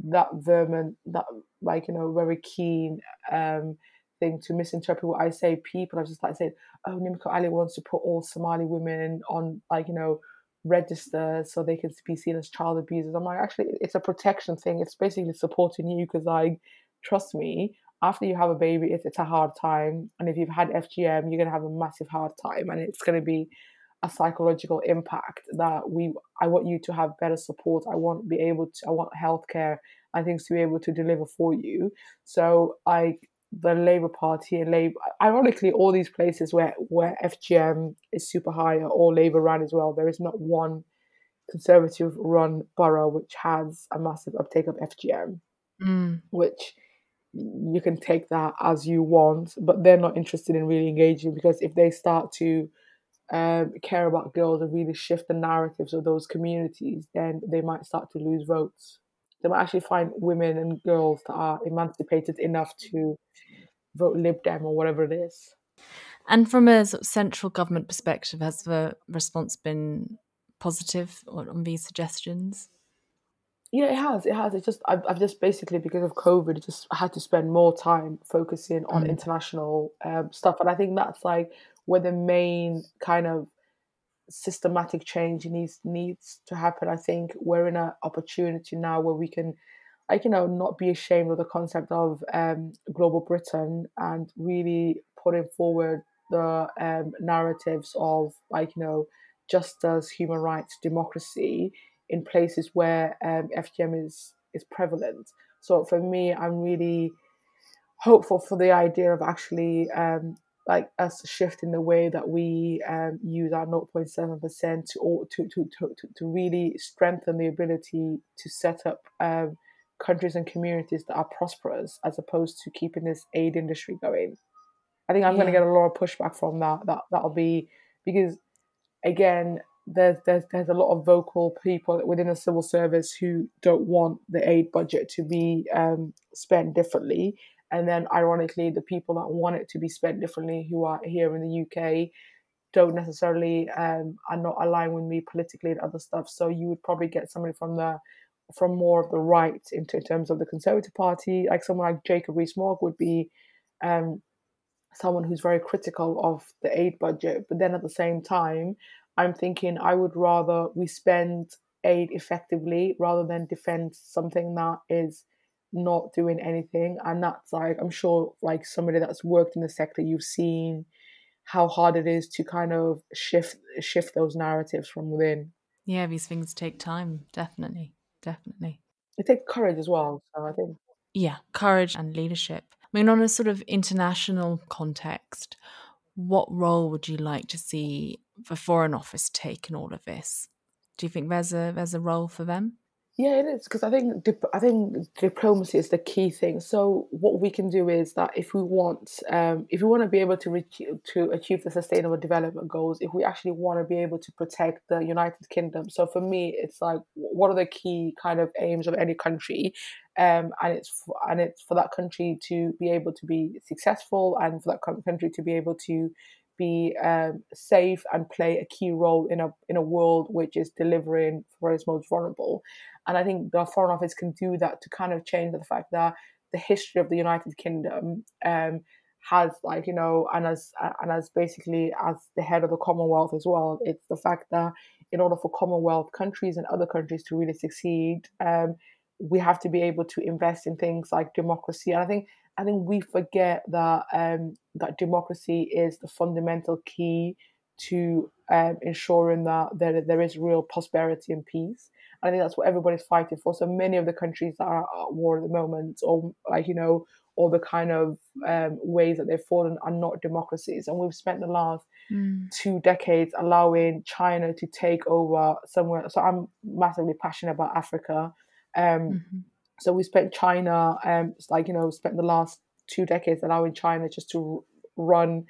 that vermin, that, like, you know, very keen um, thing to misinterpret what I say. People have just like said, "Oh, Nimco Ali wants to put all Somali women on, like, you know, register so they can be seen as child abusers." I'm like, actually, it's a protection thing. It's basically supporting you, because, like, trust me, after you have a baby, it's, it's a hard time. And if you've had F G M, you're going to have a massive hard time. And it's going to be a psychological impact that we, I want you to have better support. I want be able to, I want healthcare and things to be able to deliver for you. So I, the Labour Party and Labour, ironically, all these places where, where F G M is super high are all Labour ran as well. There is not one Conservative run borough which has a massive uptake of F G M, mm. which you can take that as you want, but they're not interested in really engaging, because if they start to um, care about girls and really shift the narratives of those communities, then they might start to lose votes. They might actually find women and girls that are emancipated enough to vote Lib Dem or whatever it is. And from a sort of central government perspective, has the response been positive on these suggestions? Yeah, it has. It has. It's just I've, I've just basically, because of COVID, just had to spend more time focusing on mm. international um, stuff, and I think that's like where the main kind of systematic change needs needs to happen. I think we're in an opportunity now where we can, like, you know, not be ashamed of the concept of um, global Britain, and really putting forward the um, narratives of, like, you know, justice, human rights, democracy in places where um, F G M is is prevalent. So for me, I'm really hopeful for the idea of actually um, like us shifting the way that we um, use our zero point seven percent to, to to to to really strengthen the ability to set up um, countries and communities that are prosperous, as opposed to keeping this aid industry going. I think I'm yeah. going to get a lot of pushback from that. That that'll be because, again, there's there's there's a lot of vocal people within the civil service who don't want the aid budget to be um, spent differently. And then, ironically, the people that want it to be spent differently, who are here in the U K, don't necessarily um, are not aligned with me politically and other stuff. So you would probably get somebody from the from more of the right in terms of the Conservative Party, like someone like Jacob Rees-Mogg would be um, someone who's very critical of the aid budget. But then at the same time, I'm thinking I would rather we spend aid effectively rather than defend something that is not doing anything. And that's like, I'm sure, like, somebody that's worked in the sector, you've seen how hard it is to kind of shift shift those narratives from within. Yeah, these things take time. Definitely definitely it takes courage as well. So I think yeah courage and leadership. I mean, on a sort of international context, what role would you like to see the Foreign Office take in all of this? Do you think there's a there's a role for them? Yeah, it is, because I think dip- I think diplomacy is the key thing. So what we can do is that if we want, um, if we want to be able to reach, to achieve the Sustainable Development Goals, if we actually want to be able to protect the United Kingdom. So for me, it's like, what are the key kind of aims of any country, um, and it's for, and it's for that country to be able to be successful, and for that country to be able to be um, safe and play a key role in a in a world which is delivering for its most vulnerable. And I think the Foreign Office can do that to kind of change the fact that the history of the United Kingdom um, has, like, you know, and as and as basically as the head of the Commonwealth as well. It's the fact that in order for Commonwealth countries and other countries to really succeed, um, we have to be able to invest in things like democracy. And I think I think we forget that um, that democracy is the fundamental key to um, ensuring that there, there is real prosperity and peace. And I think that's what everybody's fighting for. So many of the countries that are at war at the moment, or like, you know, or the kind of um, ways that they've fallen are not democracies. And we've spent the last mm. two decades allowing China to take over somewhere. So I'm massively passionate about Africa. Um, mm-hmm. So we spent China, um, like, you know, spent the last two decades allowing China just to r- run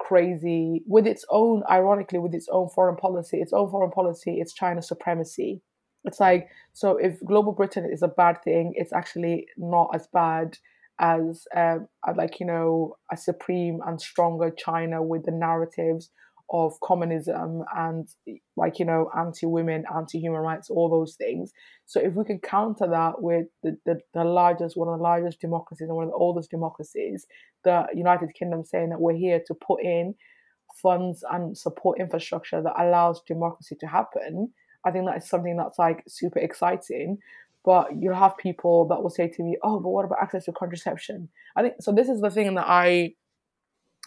crazy with its own, ironically, with its own foreign policy. Its own foreign policy, it's China supremacy. It's like, so if global Britain is a bad thing, it's actually not as bad as um, like, you know, a supreme and stronger China with the narratives of communism and, like, you know, anti-women, anti-human rights, all those things. So if we can counter that with the, the, the largest, one of the largest democracies and one of the oldest democracies, the United Kingdom, saying that we're here to put in funds and support infrastructure that allows democracy to happen, I think that is something that's, like, super exciting. But you'll have people that will say to me, oh, but what about access to contraception? I think so. This is the thing that I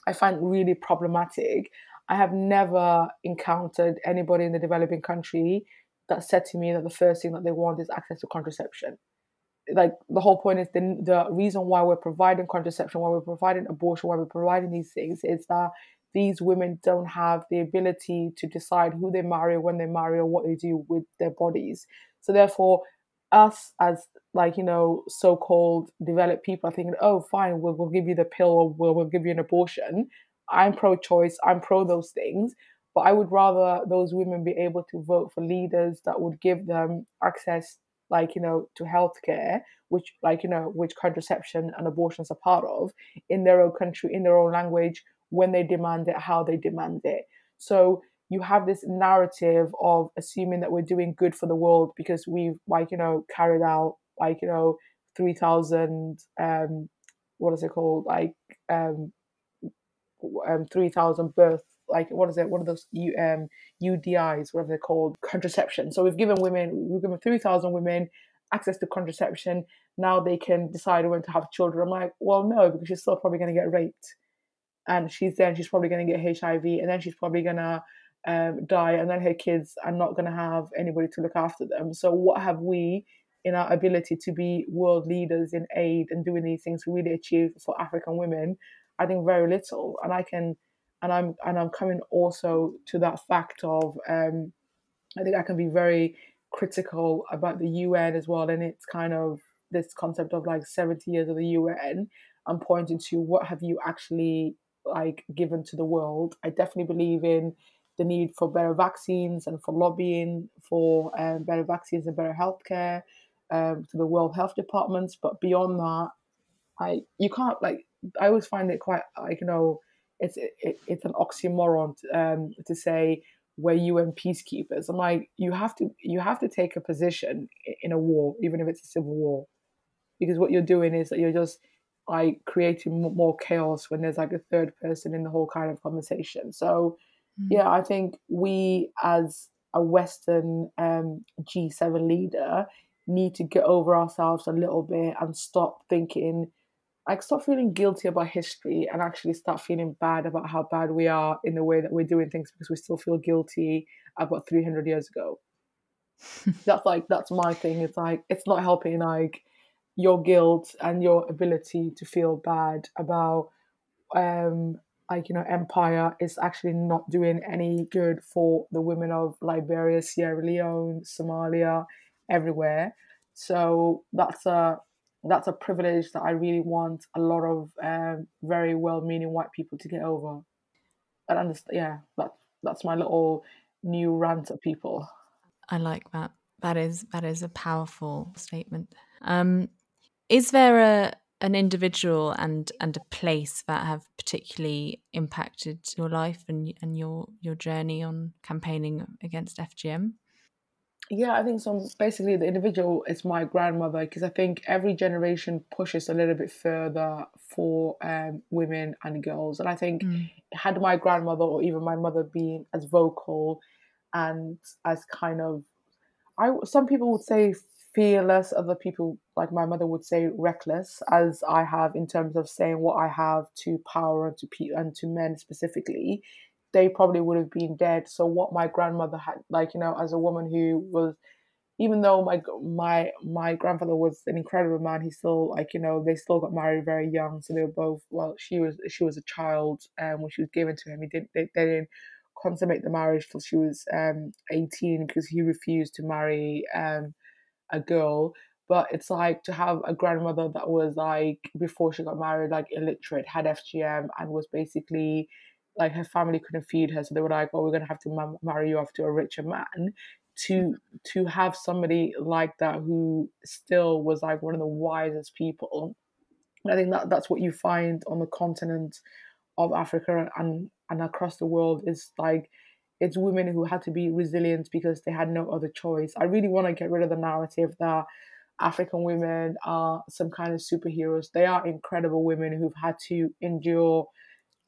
I find really problematic. I have never encountered anybody in the developing country that said to me that the first thing that they want is access to contraception. Like, the whole point is, the, the reason why we're providing contraception, why we're providing abortion, why we're providing these things, is that these women don't have the ability to decide who they marry, when they marry, or what they do with their bodies. So therefore, us as, like, you know, so-called developed people are thinking, oh, fine, we'll, we'll give you the pill, or we'll, we'll give you an abortion. I'm pro-choice, I'm pro those things, but I would rather those women be able to vote for leaders that would give them access, like, you know, to healthcare, which, like, you know, which contraception and abortions are part of, in their own country, in their own language, when they demand it, how they demand it. So you have this narrative of assuming that we're doing good for the world because we've, like, you know, carried out, like, you know, three thousand, um, what is it called? Like, um, um three thousand births, like, what is it? One of those U, um, U D Is, whatever they're called, contraception. So we've given women, we've given three thousand women access to contraception. Now they can decide when to have children. I'm like, well, no, because she's still probably going to get raped. And she's then, she's probably going to get H I V, and then she's probably going to, Um, die, and then her kids are not going to have anybody to look after them. So what have we, in our ability to be world leaders in aid and doing these things, really achieved for African women? I think very little. And I can, and I'm, and I'm coming also to that fact of, um, I think I can be very critical about the U N as well, and it's kind of this concept of, like, seventy years of the U N. I'm pointing to, what have you actually, like, given to the world? I definitely believe in the need for better vaccines and for lobbying for um, better vaccines and better healthcare, um, to the World Health Departments. But beyond that, I you can't like I always find it quite, like, you know, it's it, it's an oxymoron to, um, to say we're U N peacekeepers. I'm like, you have to you have to take a position in a war, even if it's a civil war, because what you're doing is that you're just, like, creating more chaos when there's, like, a third person in the whole kind of conversation. So. Yeah, I think we as a Western um, G seven leader need to get over ourselves a little bit and stop thinking, like, stop feeling guilty about history and actually start feeling bad about how bad we are in the way that we're doing things, because we still feel guilty about three hundred years ago. That's, like, that's my thing. It's like, it's not helping, like, your guilt and your ability to feel bad about um like, you know, empire is actually not doing any good for the women of Liberia, Sierra Leone, Somalia, everywhere. So that's a that's a privilege that I really want a lot of um, very well-meaning white people to get over. And understand, yeah, that that's my little new rant at people. I like that. That is that is a powerful statement. Um, is there a an individual and and a place that have particularly impacted your life and and your your journey on campaigning against F G M? Yeah, I think some basically the individual is my grandmother, because I think every generation pushes a little bit further for um, women and girls. And I think mm. had my grandmother or even my mother been as vocal and as kind of, I some people would say fearless, other people like my mother would say reckless, as I have in terms of saying what I have to power and to pe- and to men specifically, they probably would have been dead. So what my grandmother had, like, you know, as a woman who was, even though my my my grandfather was an incredible man, he still, like, you know, they still got married very young. So they were both, well, she was she was a child um, when she was given to him. He didn't they, they didn't consummate the marriage till she was um, eighteen, because he refused to marry um, a girl. But it's like to have a grandmother that was, like, before she got married, like, illiterate, had F G M, and was basically, like, her family couldn't feed her, so they were like, "Oh, we're gonna have to ma- marry you off to a richer man." To to have somebody like that who still was, like, one of the wisest people, and I think that that's what you find on the continent of Africa and and across the world, is like it's women who had to be resilient because they had no other choice. I really want to get rid of the narrative that African women are some kind of superheroes. They are incredible women who've had to endure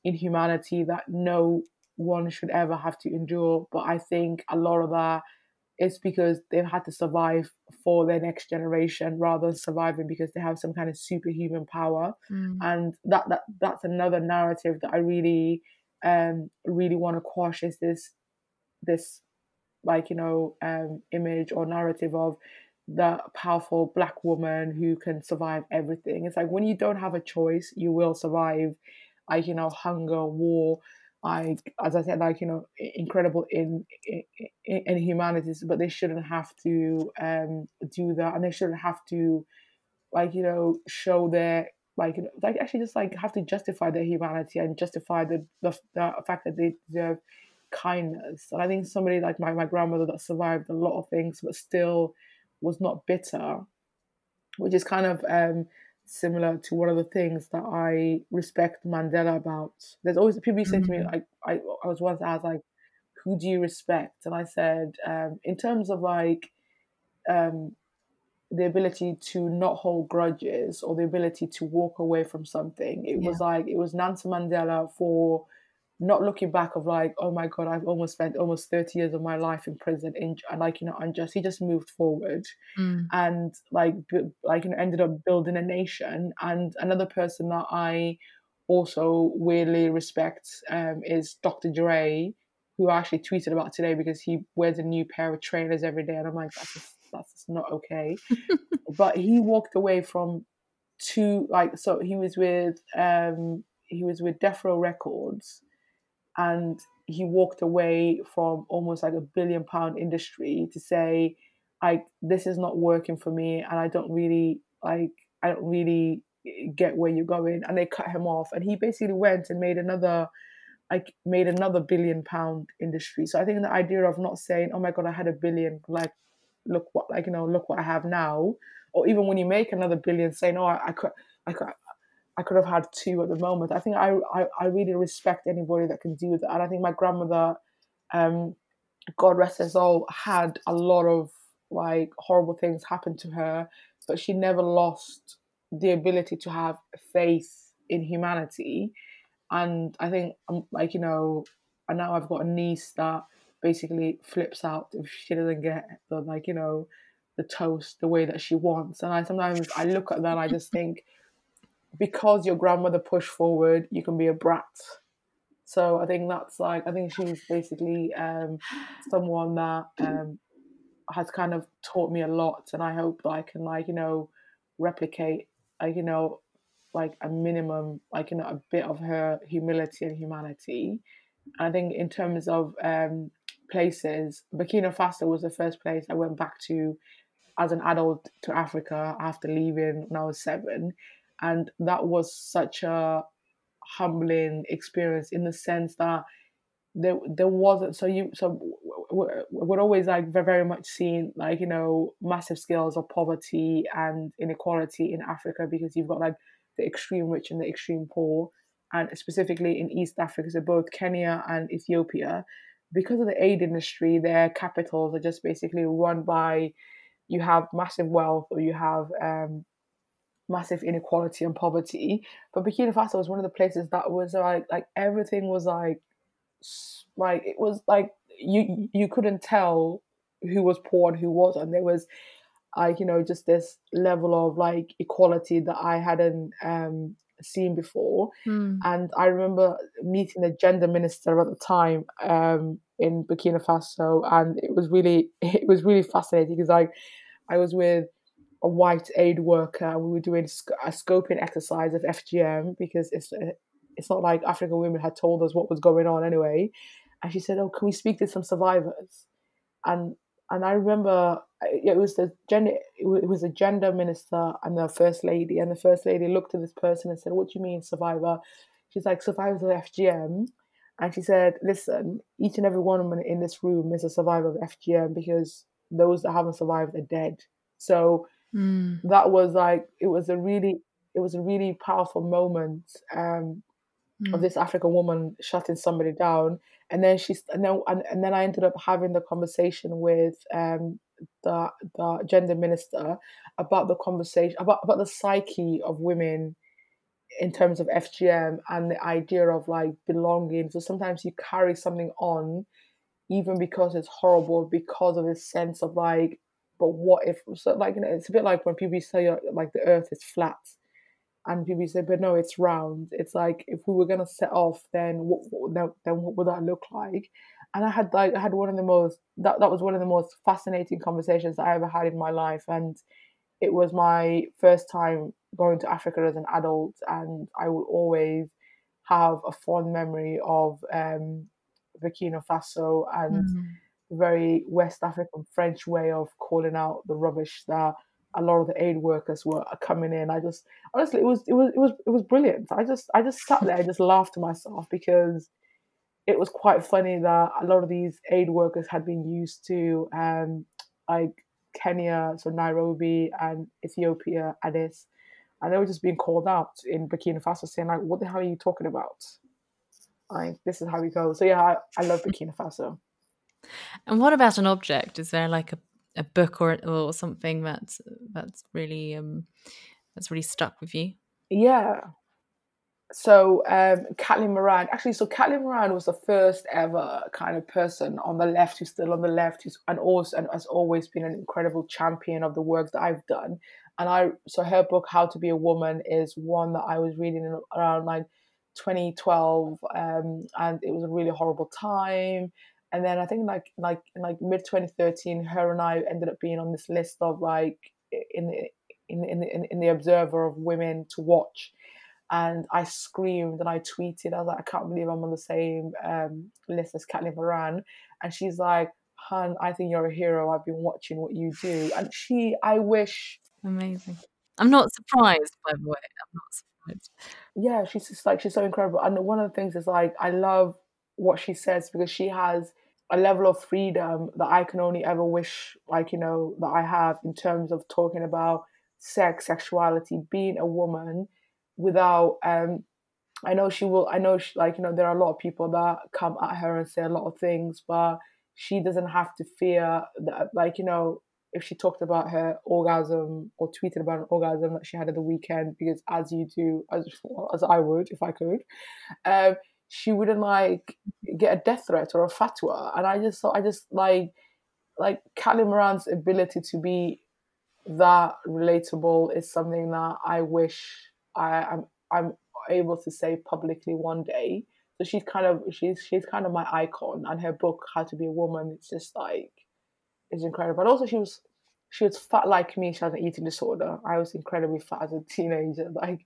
inhumanity that no one should ever have to endure, but I think a lot of that is because they've had to survive for their next generation rather than surviving because they have some kind of superhuman power. Mm. And that, that that's another narrative that I really um really want to quash, is this this like you know um image or narrative of the powerful black woman who can survive everything. It's like, when you don't have a choice, you will survive, like, you know, hunger, war, like, as I said, like, you know, incredible in, in, in humanities, but they shouldn't have to um, do that. And they shouldn't have to, like, you know, show their, like, you know, like, actually just, like, have to justify their humanity and justify the, the, the fact that they deserve kindness. And I think somebody like my, my grandmother that survived a lot of things, but still was not bitter, which is kind of... Um, similar to one of the things that I respect Mandela about. There's always people say mm-hmm. to me, like, I, I was once asked, like, who do you respect? And I said, um, in terms of, like, um, the ability to not hold grudges or the ability to walk away from something, it yeah. was like, it was Nelson Mandela for not looking back of, like, oh my God, I've almost spent almost thirty years of my life in prison and, like, you know, unjust. He just moved forward mm. and like, b- like, you know, ended up building a nation. And another person that I also weirdly respect um, is Doctor Dre, who I actually tweeted about today because he wears a new pair of trainers every day. And I'm like, that's just, that's just not okay. But he walked away from two, like, so he was with, um, he was with Death Row Records, and he walked away from almost like a billion pound industry to say, like, this is not working for me, and I don't really, like, I don't really get where you're going. And they cut him off, and he basically went and made another, like, made another billion pound industry. So I think the idea of not saying, oh my God, I had a billion, like, look what, like, you know, look what I have now, or even when you make another billion, saying, oh, I, I could, I could. I could have had two at the moment. I think I, I, I really respect anybody that can do that. And I think my grandmother, um, God rest her soul, had a lot of, like, horrible things happen to her, but she never lost the ability to have faith in humanity. And I think, like, you know, and now I've got a niece that basically flips out if she doesn't get the, like, you know, the toast the way that she wants. And I sometimes I look at that and I just think, because your grandmother pushed forward, you can be a brat. So I think that's like, I think she's basically um, someone that um, has kind of taught me a lot. And I hope that I can, like, you know, replicate, like, you know, like a minimum, like, you know, a bit of her humility and humanity. And I think in terms of um, places, Burkina Faso was the first place I went back to as an adult to Africa after leaving when I was seven. And that was such a humbling experience, in the sense that there there wasn't, so you so we're, we're always, like, very, very much seeing, like, you know, massive scales of poverty and inequality in Africa, because you've got, like, the extreme rich and the extreme poor. And specifically in East Africa, so both Kenya and Ethiopia, because of the aid industry, their capitals are just basically run by, you have massive wealth or you have um, massive inequality and poverty. But Burkina Faso was one of the places that was like, like everything was like, like it was like you you couldn't tell who was poor and who wasn't. There was like, you know, just this level of like equality that I hadn't um, seen before. Mm. And I remember meeting the gender minister at the time um, in Burkina Faso, and it was really it was really fascinating because like I was with a white aid worker and we were doing a scoping exercise of F G M because it's it's not like African women had told us what was going on anyway. And she said, "Oh, can we speak to some survivors?" And and I remember it was the gender it was the gender minister and the first lady, and the first lady looked at this person and said, "What do you mean survivor?" She's like, "Survivors of F G M." And she said, "Listen, each and every woman in this room is a survivor of F G M because those that haven't survived are dead." So mm. that was like it was a really it was a really powerful moment. Um, of this African woman shutting somebody down, and then she's and then and, and then I ended up having the conversation with um the the gender minister about the conversation about, about the psyche of women in terms of F G M and the idea of like belonging. So sometimes you carry something on even because it's horrible, because of this sense of like, but what if? So like, you know, it's a bit like when people say like the earth is flat. And people say, but no, it's round. It's like, if we were going to set off, then what, what then what would that look like? And I had like I had one of the most, that, that was one of the most fascinating conversations that I ever had in my life. And it was my first time going to Africa as an adult. And I will always have a fond memory of um, Burkina Faso and mm-hmm. the very West African French way of calling out the rubbish that a lot of the aid workers were coming in. I just honestly, it was it was it was it was brilliant. I just I just sat there, I just laughed to myself because it was quite funny that a lot of these aid workers had been used to um, like Kenya, so Nairobi and Ethiopia, Addis, and they were just being called out in Burkina Faso, saying like, "What the hell are you talking about? Like this is how we go." So yeah, I, I love Burkina Faso. And what about an object? Is there like a a book or or something that's that's really um that's really stuck with you? Yeah. So um Caitlin Moran, actually so Caitlin Moran was the first ever kind of person on the left who's still on the left who's and also and has always been an incredible champion of the work that I've done. And I so her book How to Be a Woman is one that I was reading around like twenty twelve um and it was a really horrible time. And then I think like like like mid twenty thirteen, her and I ended up being on this list of like in the, in in the, in the Observer of women to watch, and I screamed and I tweeted. I was like, I can't believe I'm on the same um, list as Caitlin Moran, and she's like, "Hun, I think you're a hero. I've been watching what you do," and she, I wish, amazing. I'm not surprised, by the way. I'm not surprised. Yeah, she's just like she's so incredible, and one of the things is like I love what she says because she has a level of freedom that I can only ever wish, like, you know, that I have in terms of talking about sex, sexuality, being a woman without, um, I know she will, I know, she, like, you know, there are a lot of people that come at her and say a lot of things, but she doesn't have to fear that, like, you know, if she talked about her orgasm or tweeted about an orgasm that she had at the weekend, because as you do, as as I would, if I could, um, she wouldn't like get a death threat or a fatwa. And I just thought, I just like, like Caitlin Moran's ability to be that relatable is something that I wish I, I'm, I'm able to say publicly one day. So she's kind of, she's, she's kind of my icon, and her book, How to Be a Woman, it's just like, it's incredible. But also she was, she was fat like me. She had an eating disorder. I was incredibly fat as a teenager. Like,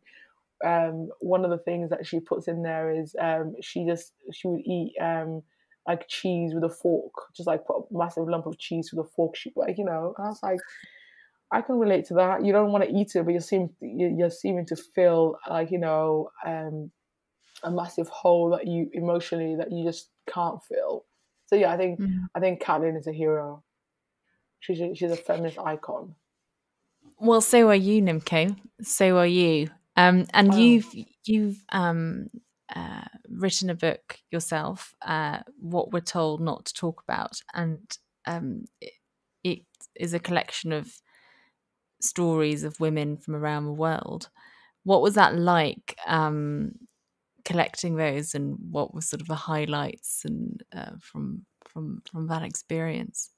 um one of the things that she puts in there is um she just she would eat um like cheese with a fork, just like put a massive lump of cheese with a fork. She like, you know, and I was like, I can relate to that. You don't want to eat it, but you seem you're seeming to feel like, you know, um a massive hole that you emotionally that you just can't fill. So yeah, I think mm. I think Caitlin is a hero. She's a, she's a feminist icon. Well, so are you, Nimco. So are you. Um, and oh. you've you've um, uh, written a book yourself, uh, What We're Told Not to Talk About. And um, it, it is a collection of stories of women from around the world. What was that like, um, collecting those, and what was sort of the highlights and uh, from from from that experience?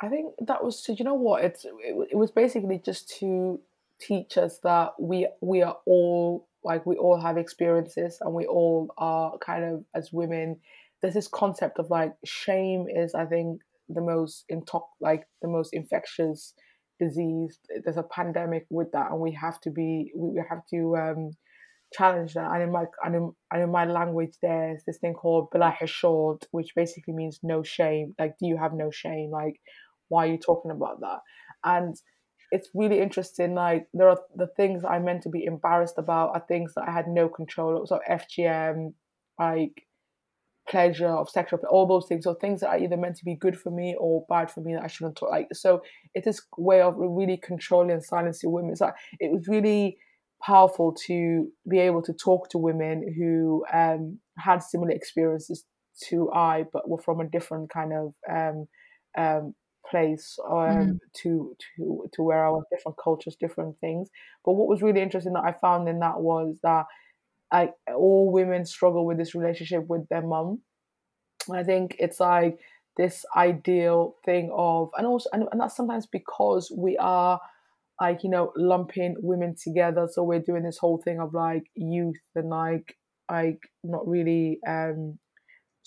I think that was to, you know what, it's it, it was basically just to teach us that we we are all, like, we all have experiences, and we all are kind of, as women, there's this concept of, like, shame is, I think, the most intox like the most infectious disease. There's a pandemic with that, and we have to be we have to um challenge that. And in my and in, and in my language, there's this thing called Bila Hashod, which basically means no shame. Like, do you have no shame? Like, why are you talking about that? And it's really interesting. Like, there are the things I meant to be embarrassed about are things that I had no control of. So F G M, like pleasure, of sexual, all those things, or things that are either meant to be good for me or bad for me that I shouldn't talk. Like, so it's this way of really controlling and silencing women. So it was really powerful to be able to talk to women who um, had similar experiences to I, but were from a different kind of um, um, place um, mm-hmm. to to to where I was. Different cultures, different things. But what was really interesting that I found in that was that I, all women struggle with this relationship with their mum. I think it's like this ideal thing of, and also, and, and that's sometimes because we are, like, you know, lumping women together. So we're doing this whole thing of, like, youth and, like, like not really, um,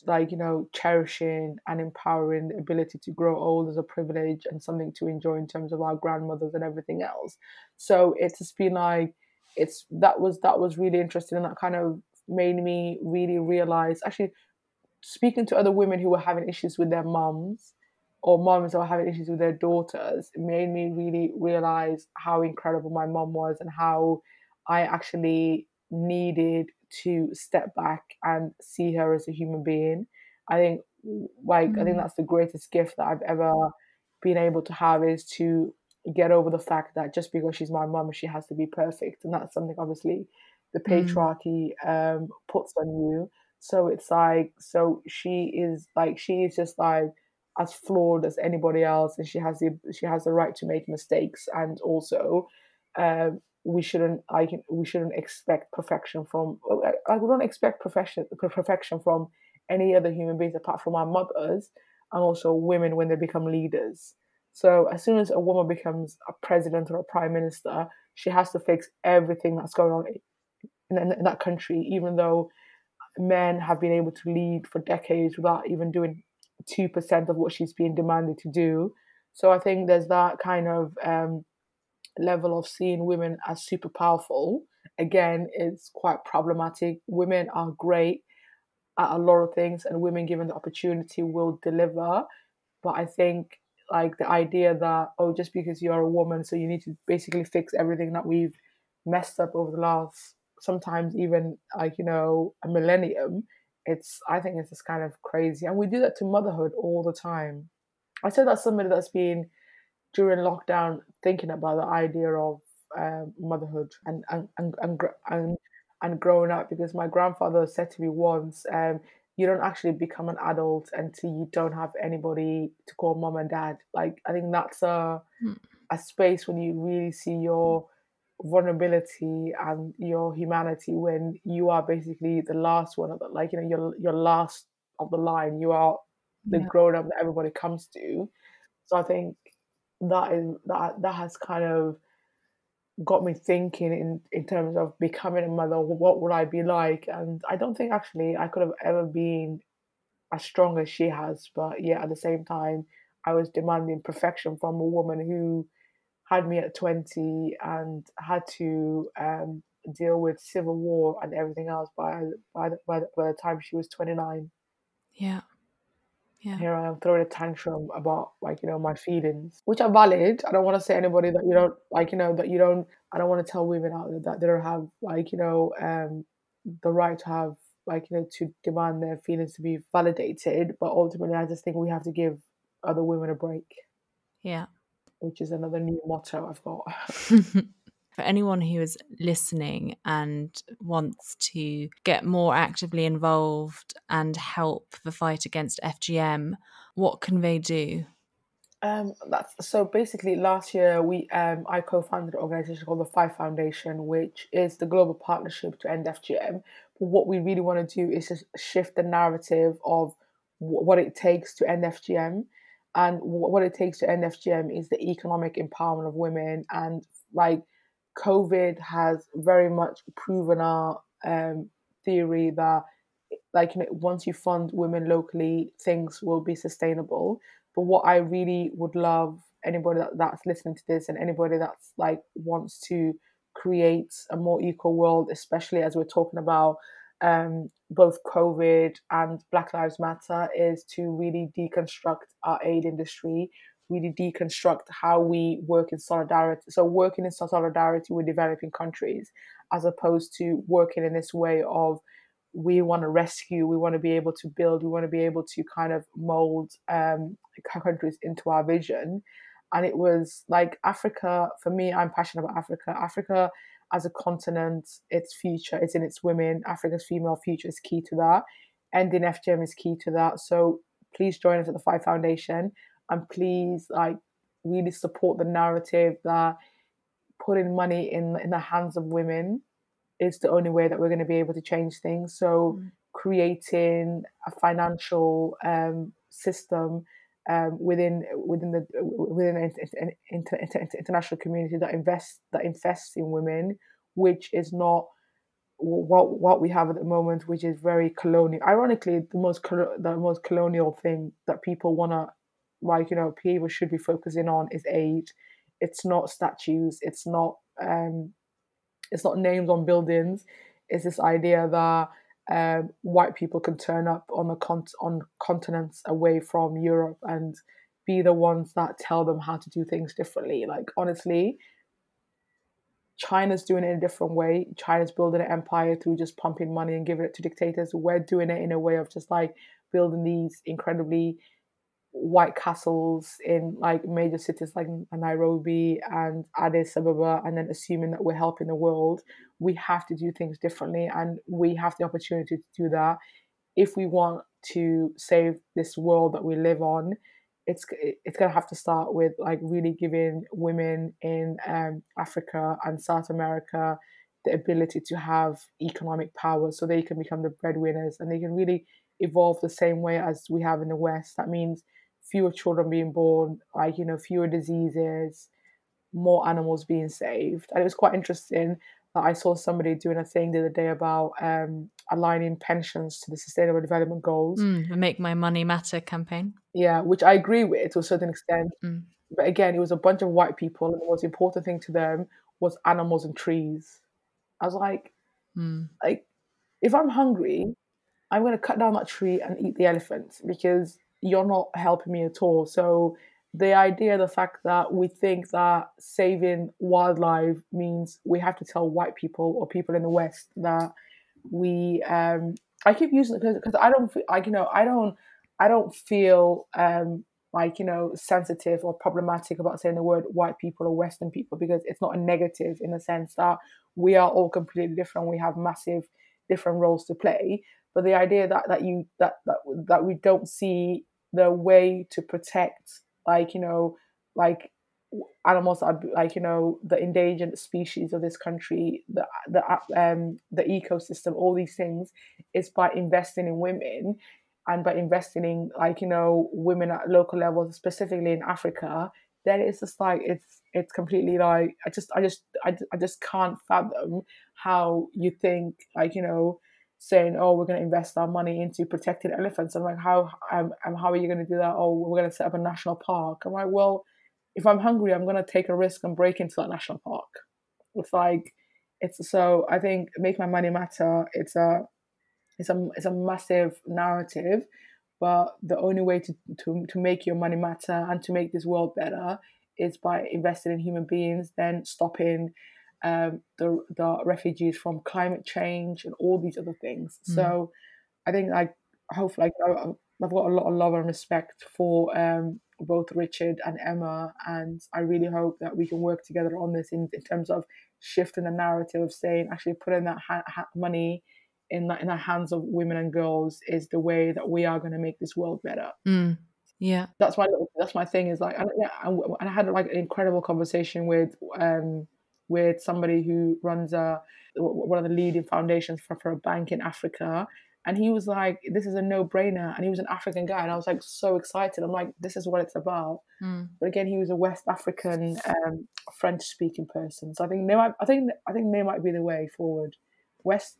like, you know, cherishing and empowering the ability to grow old as a privilege and something to enjoy in terms of our grandmothers and everything else. So it's just been like, it's that was that was really interesting, and that kind of made me really realize, actually, speaking to other women who were having issues with their mums, or mums who were having issues with their daughters, it made me really realize how incredible my mum was, and how I actually needed to step back and see her as a human being. I think, like, mm-hmm. I think that's the greatest gift that I've ever been able to have, is to get over the fact that just because she's my mum, she has to be perfect. And that's something, obviously, the patriarchy mm. um puts on you. So it's like, so she is like she is just like as flawed as anybody else, and she has the she has the right to make mistakes. And also um we shouldn't I can we shouldn't expect perfection from I, I wouldn't expect perfection perfection from any other human beings apart from our mothers, and also women when they become leaders. So as soon as a woman becomes a president or a prime minister, she has to fix everything that's going on in, in, in that country, even though men have been able to lead for decades without even doing two percent of what she's being demanded to do. So I think there's that kind of um, level of seeing women as super powerful. Again, it's quite problematic. Women are great at a lot of things, and women given the opportunity will deliver. But I think, like, the idea that, oh, just because you're a woman, so you need to basically fix everything that we've messed up over the last, sometimes even, like, you know, a millennium. It's, I think it's just kind of crazy. And we do that to motherhood all the time. I said that's somebody that's been, during lockdown, thinking about the idea of uh, motherhood and, and, and, and, and, and growing up, because my grandfather said to me once, um, you don't actually become an adult until you don't have anybody to call mom and dad. Like, I think that's a mm. a space when you really see your vulnerability and your humanity, when you are basically the last one of the, like, you know, you're, you're last of the line. You are the yeah. grown up that everybody comes to. So I think that is that that has kind of got me thinking in, in terms of becoming a mother, what would I be like? And I don't think actually I could have ever been as strong as she has, but yeah, at the same time, I was demanding perfection from a woman who had me at twenty and had to um, deal with civil war and everything else by by the, by, the, by the time she was twenty-nine. Yeah. Yeah. Here I am throwing a tantrum about, like, you know, my feelings, which are valid. I don't want to say anybody that you don't, like, you know, that you don't, I don't want to tell women out there that they don't have, like, you know, um, the right to have, like, you know, to demand their feelings to be validated. But ultimately, I just think we have to give other women a break. Yeah. Which is another new motto I've got. for anyone who is listening and wants to get more actively involved and help the fight against F G M, what can they do? Um, that's so basically last year we um, I co-founded an organisation called the Five Foundation, which is the global partnership to end F G M. But what we really want to do is just shift the narrative of w- what it takes to end F G M, and w- what it takes to end F G M is the economic empowerment of women. And like COVID has very much proven our um, theory that like you know, once you fund women locally, things will be sustainable. But what I really would love anybody that, that's listening to this and anybody that's like wants to create a more equal world, especially as we're talking about um, both COVID and Black Lives Matter, is to really deconstruct our aid industry, really deconstruct how we work in solidarity. So working in solidarity with developing countries, as opposed to working in this way of we want to rescue, we want to be able to build, we want to be able to kind of mold um, countries into our vision. And it was like Africa, for me, I'm passionate about Africa. Africa as a continent, its future, it's in its women. Africa's female future is key to that. Ending F G M is key to that. So please join us at the Five Foundation, and please like really support the narrative that putting money in, in the hands of women is the only way that we're going to be able to change things. So mm. creating a financial um, system um, within within the within an inter, inter, international community that invests that invests in women, which is not what what we have at the moment, which is very colonial. Ironically, the most the most colonial thing that people want to like you know people should be focusing on is aid. It's not statues. It's not. Um, It's not names on buildings. It's this idea that um, white people can turn up on the con- on continents away from Europe and be the ones that tell them how to do things differently. Like, honestly, China's doing it in a different way. China's building an empire through just pumping money and giving it to dictators. We're doing it in a way of just like building these incredibly white castles in like major cities like Nairobi and Addis Ababa, and then assuming that we're helping the world. We have to do things differently, and we have the opportunity to do that if we want to save this world that we live on. It's it's gonna have to start with like really giving women in um, Africa and South America the ability to have economic power, so they can become the breadwinners and they can really evolve the same way as we have in the West. That means fewer children being born, like, you know, fewer diseases, more animals being saved. And it was quite interesting that I saw somebody doing a thing the other day about um, aligning pensions to the Sustainable Development Goals. Mm, the Make My Money Matter campaign. Yeah, which I agree with to a certain extent. Mm. But again, it was a bunch of white people, and the most important thing to them was animals and trees. I was like, mm. like, if I'm hungry, I'm going to cut down that tree and eat the elephant, because you're not helping me at all. So the idea, the fact that we think that saving wildlife means we have to tell white people or people in the West that we, um, I keep using it because I don't feel like, you know, I don't, I don't feel um, like, you know, sensitive or problematic about saying the word white people or Western people, because it's not a negative in the sense that we are all completely different. We have massive different roles to play. But the idea that that you that, that that we don't see the way to protect, like you know, like animals that are like you know the endangered species of this country, the the um the ecosystem, all these things, is by investing in women, and by investing in like you know women at local levels, specifically in Africa. Then it's just like it's it's completely like I just I just I, I just can't fathom how you think like you know. saying, oh, we're going to invest our money into protecting elephants. I'm like, how um, um, how are you going to do that? Oh, we're going to set up a national park. I'm like, well, if I'm hungry, I'm going to take a risk and break into that national park. It's like, it's so I think Make My Money Matter. It's a, it's a, it's a massive narrative, but the only way to, to, to make your money matter and to make this world better is by investing in human beings, then stopping Um, the the refugees from climate change and all these other things. Mm. So I think like hopefully like, I've got a lot of love and respect for um, both Richard and Emma, and I really hope that we can work together on this in, in terms of shift in the narrative of saying, actually putting that ha- ha- money in the, in the hands of women and girls is the way that we are going to make this world better. Mm. Yeah, that's my that's my thing is like, and I, I had like an incredible conversation with um with somebody who runs a one of the leading foundations for, for a bank in Africa. And he was like, this is a no-brainer. And he was an African guy. And I was like, so excited. I'm like, this is what it's about. Mm. But again, he was a West African, um, French-speaking person. So I think they might, I think, I think they might be the way forward. West,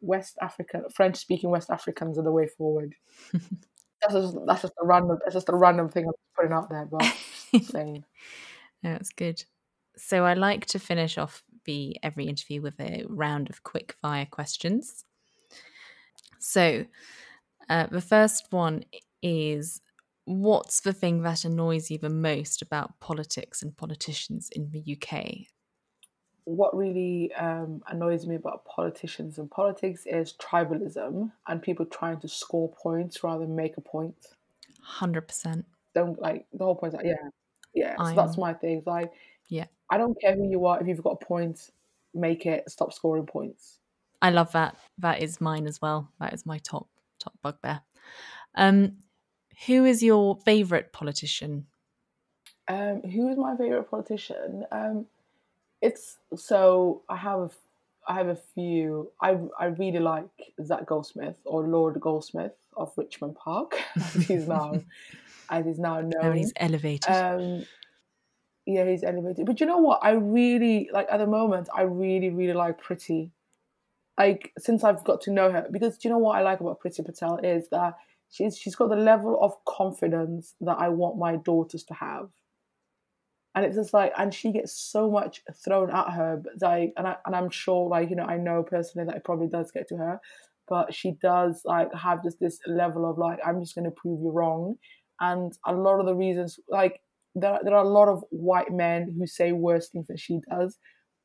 West African, French-speaking West Africans are the way forward. that's just, that's just a random, that's just a random thing I'm putting out there. But saying. No, that's good. So I like to finish off the every interview with a round of quick-fire questions. So uh, the first one is, what's the thing that annoys you the most about politics and politicians in the U K? What really um, annoys me about politicians and politics is tribalism and people trying to score points rather than make a point. one hundred percent. Don't, like, the whole point is like, yeah, yeah, so that's my thing. Like, yeah, I don't care who you are. If you've got a point, make it. Stop scoring points. I love that. That is mine as well. That is my top top bugbear. Um, who is your favourite politician? Um, who is my favourite politician? Um, it's so I have I have a few. I I really like Zach Goldsmith, or Lord Goldsmith of Richmond Park, as he's now as he's now known. Now he's elevated. Um, yeah, he's elevated. But you know what? I really like at the moment. I really really like Priti. Like, since I've got to know her, because do you know what I like about Priti Patel is that she's she's got the level of confidence that I want my daughters to have, and it's just like, and she gets so much thrown at her, but like, and I and I'm sure, like, you know, I know personally that it probably does get to her, but she does like have just this level of like, I'm just going to prove you wrong, and a lot of the reasons, like there there are a lot of white men who say worse things than she does.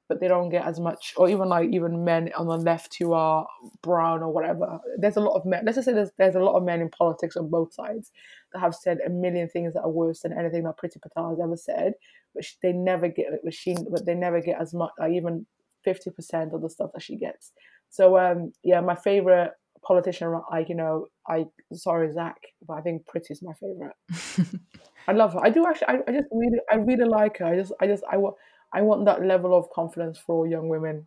But they don't get as much, or even like even men on the left who are brown or whatever. There's a lot of men. Let's just say there's there's a lot of men in politics on both sides that have said a million things that are worse than anything that Priti Patel has ever said. But she, they never get like she, but they never get as much, like even fifty percent of the stuff that she gets. So um, yeah, my favorite politician, like you know, I sorry Zach, but I think Priti is my favorite. I love her. I do actually. I, I just really, I really like her. I just, I just, I want. I want that level of confidence for all young women.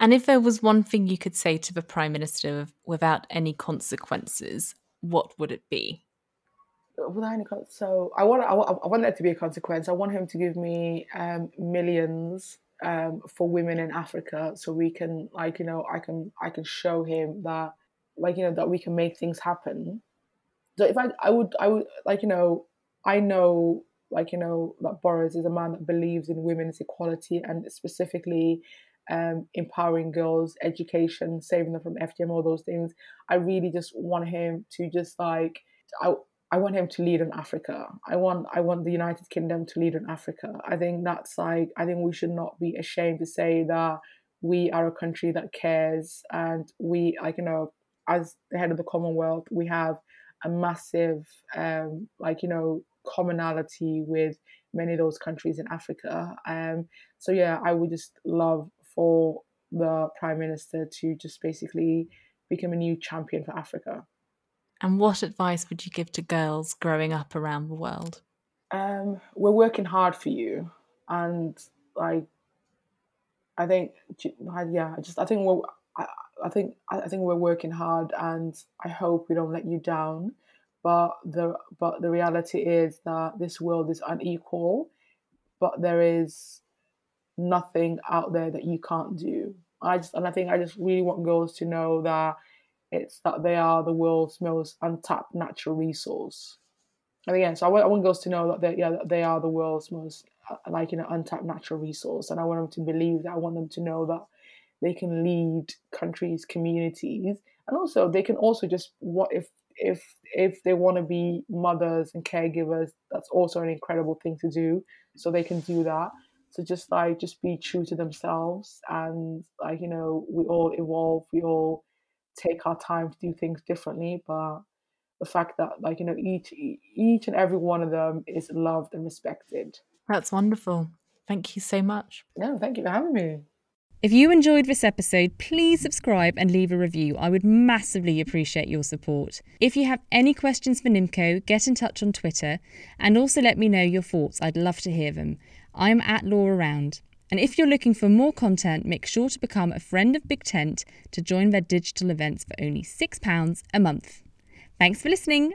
And if there was one thing you could say to the Prime Minister without any consequences, what would it be? Without any con- so I want, I want, I want there to be a consequence. I want him to give me um, millions um, for women in Africa, so we can, like you know, I can, I can show him that, like you know, that we can make things happen. So if I, I would, I would, like you know, I know. Like, you know, that Boris is a man that believes in women's equality and specifically um, empowering girls, education, saving them from F G M, all those things. I really just want him to just like, I I want him to lead on Africa. I want I want the United Kingdom to lead on Africa. I think that's like, I think we should not be ashamed to say that we are a country that cares, and we, like, you know, as the head of the Commonwealth, we have a massive, um, like, you know, commonality with many of those countries in Africa. Um, so yeah, I would just love for the Prime Minister to just basically become a new champion for Africa. And what advice would you give to girls growing up around the world? Um, we're working hard for you, and like, I think, yeah, I just I think we're I, I think I think we're working hard, and I hope we don't let you down. But the but the reality is that this world is unequal, but there is nothing out there that you can't do. I just and I think I just really want girls to know that it's that they are the world's most untapped natural resource. And again, so I want, I want girls to know that they yeah that they are the world's most like you know untapped natural resource, and I want them to believe that. I want them to know that they can lead countries, communities, and also they can also just what if. If if they want to be mothers and caregivers, that's also an incredible thing to do. So they can do that. So just like just be true to themselves, and like you know, we all evolve. We all take our time to do things differently. But the fact that like you know, each each and every one of them is loved and respected. That's wonderful. Thank you so much. No, thank you for having me. If you enjoyed this episode, please subscribe and leave a review. I would massively appreciate your support. If you have any questions for Nimco, get in touch on Twitter and also let me know your thoughts. I'd love to hear them. I'm at Law Around. And if you're looking for more content, make sure to become a friend of Big Tent to join their digital events for only six pounds a month. Thanks for listening.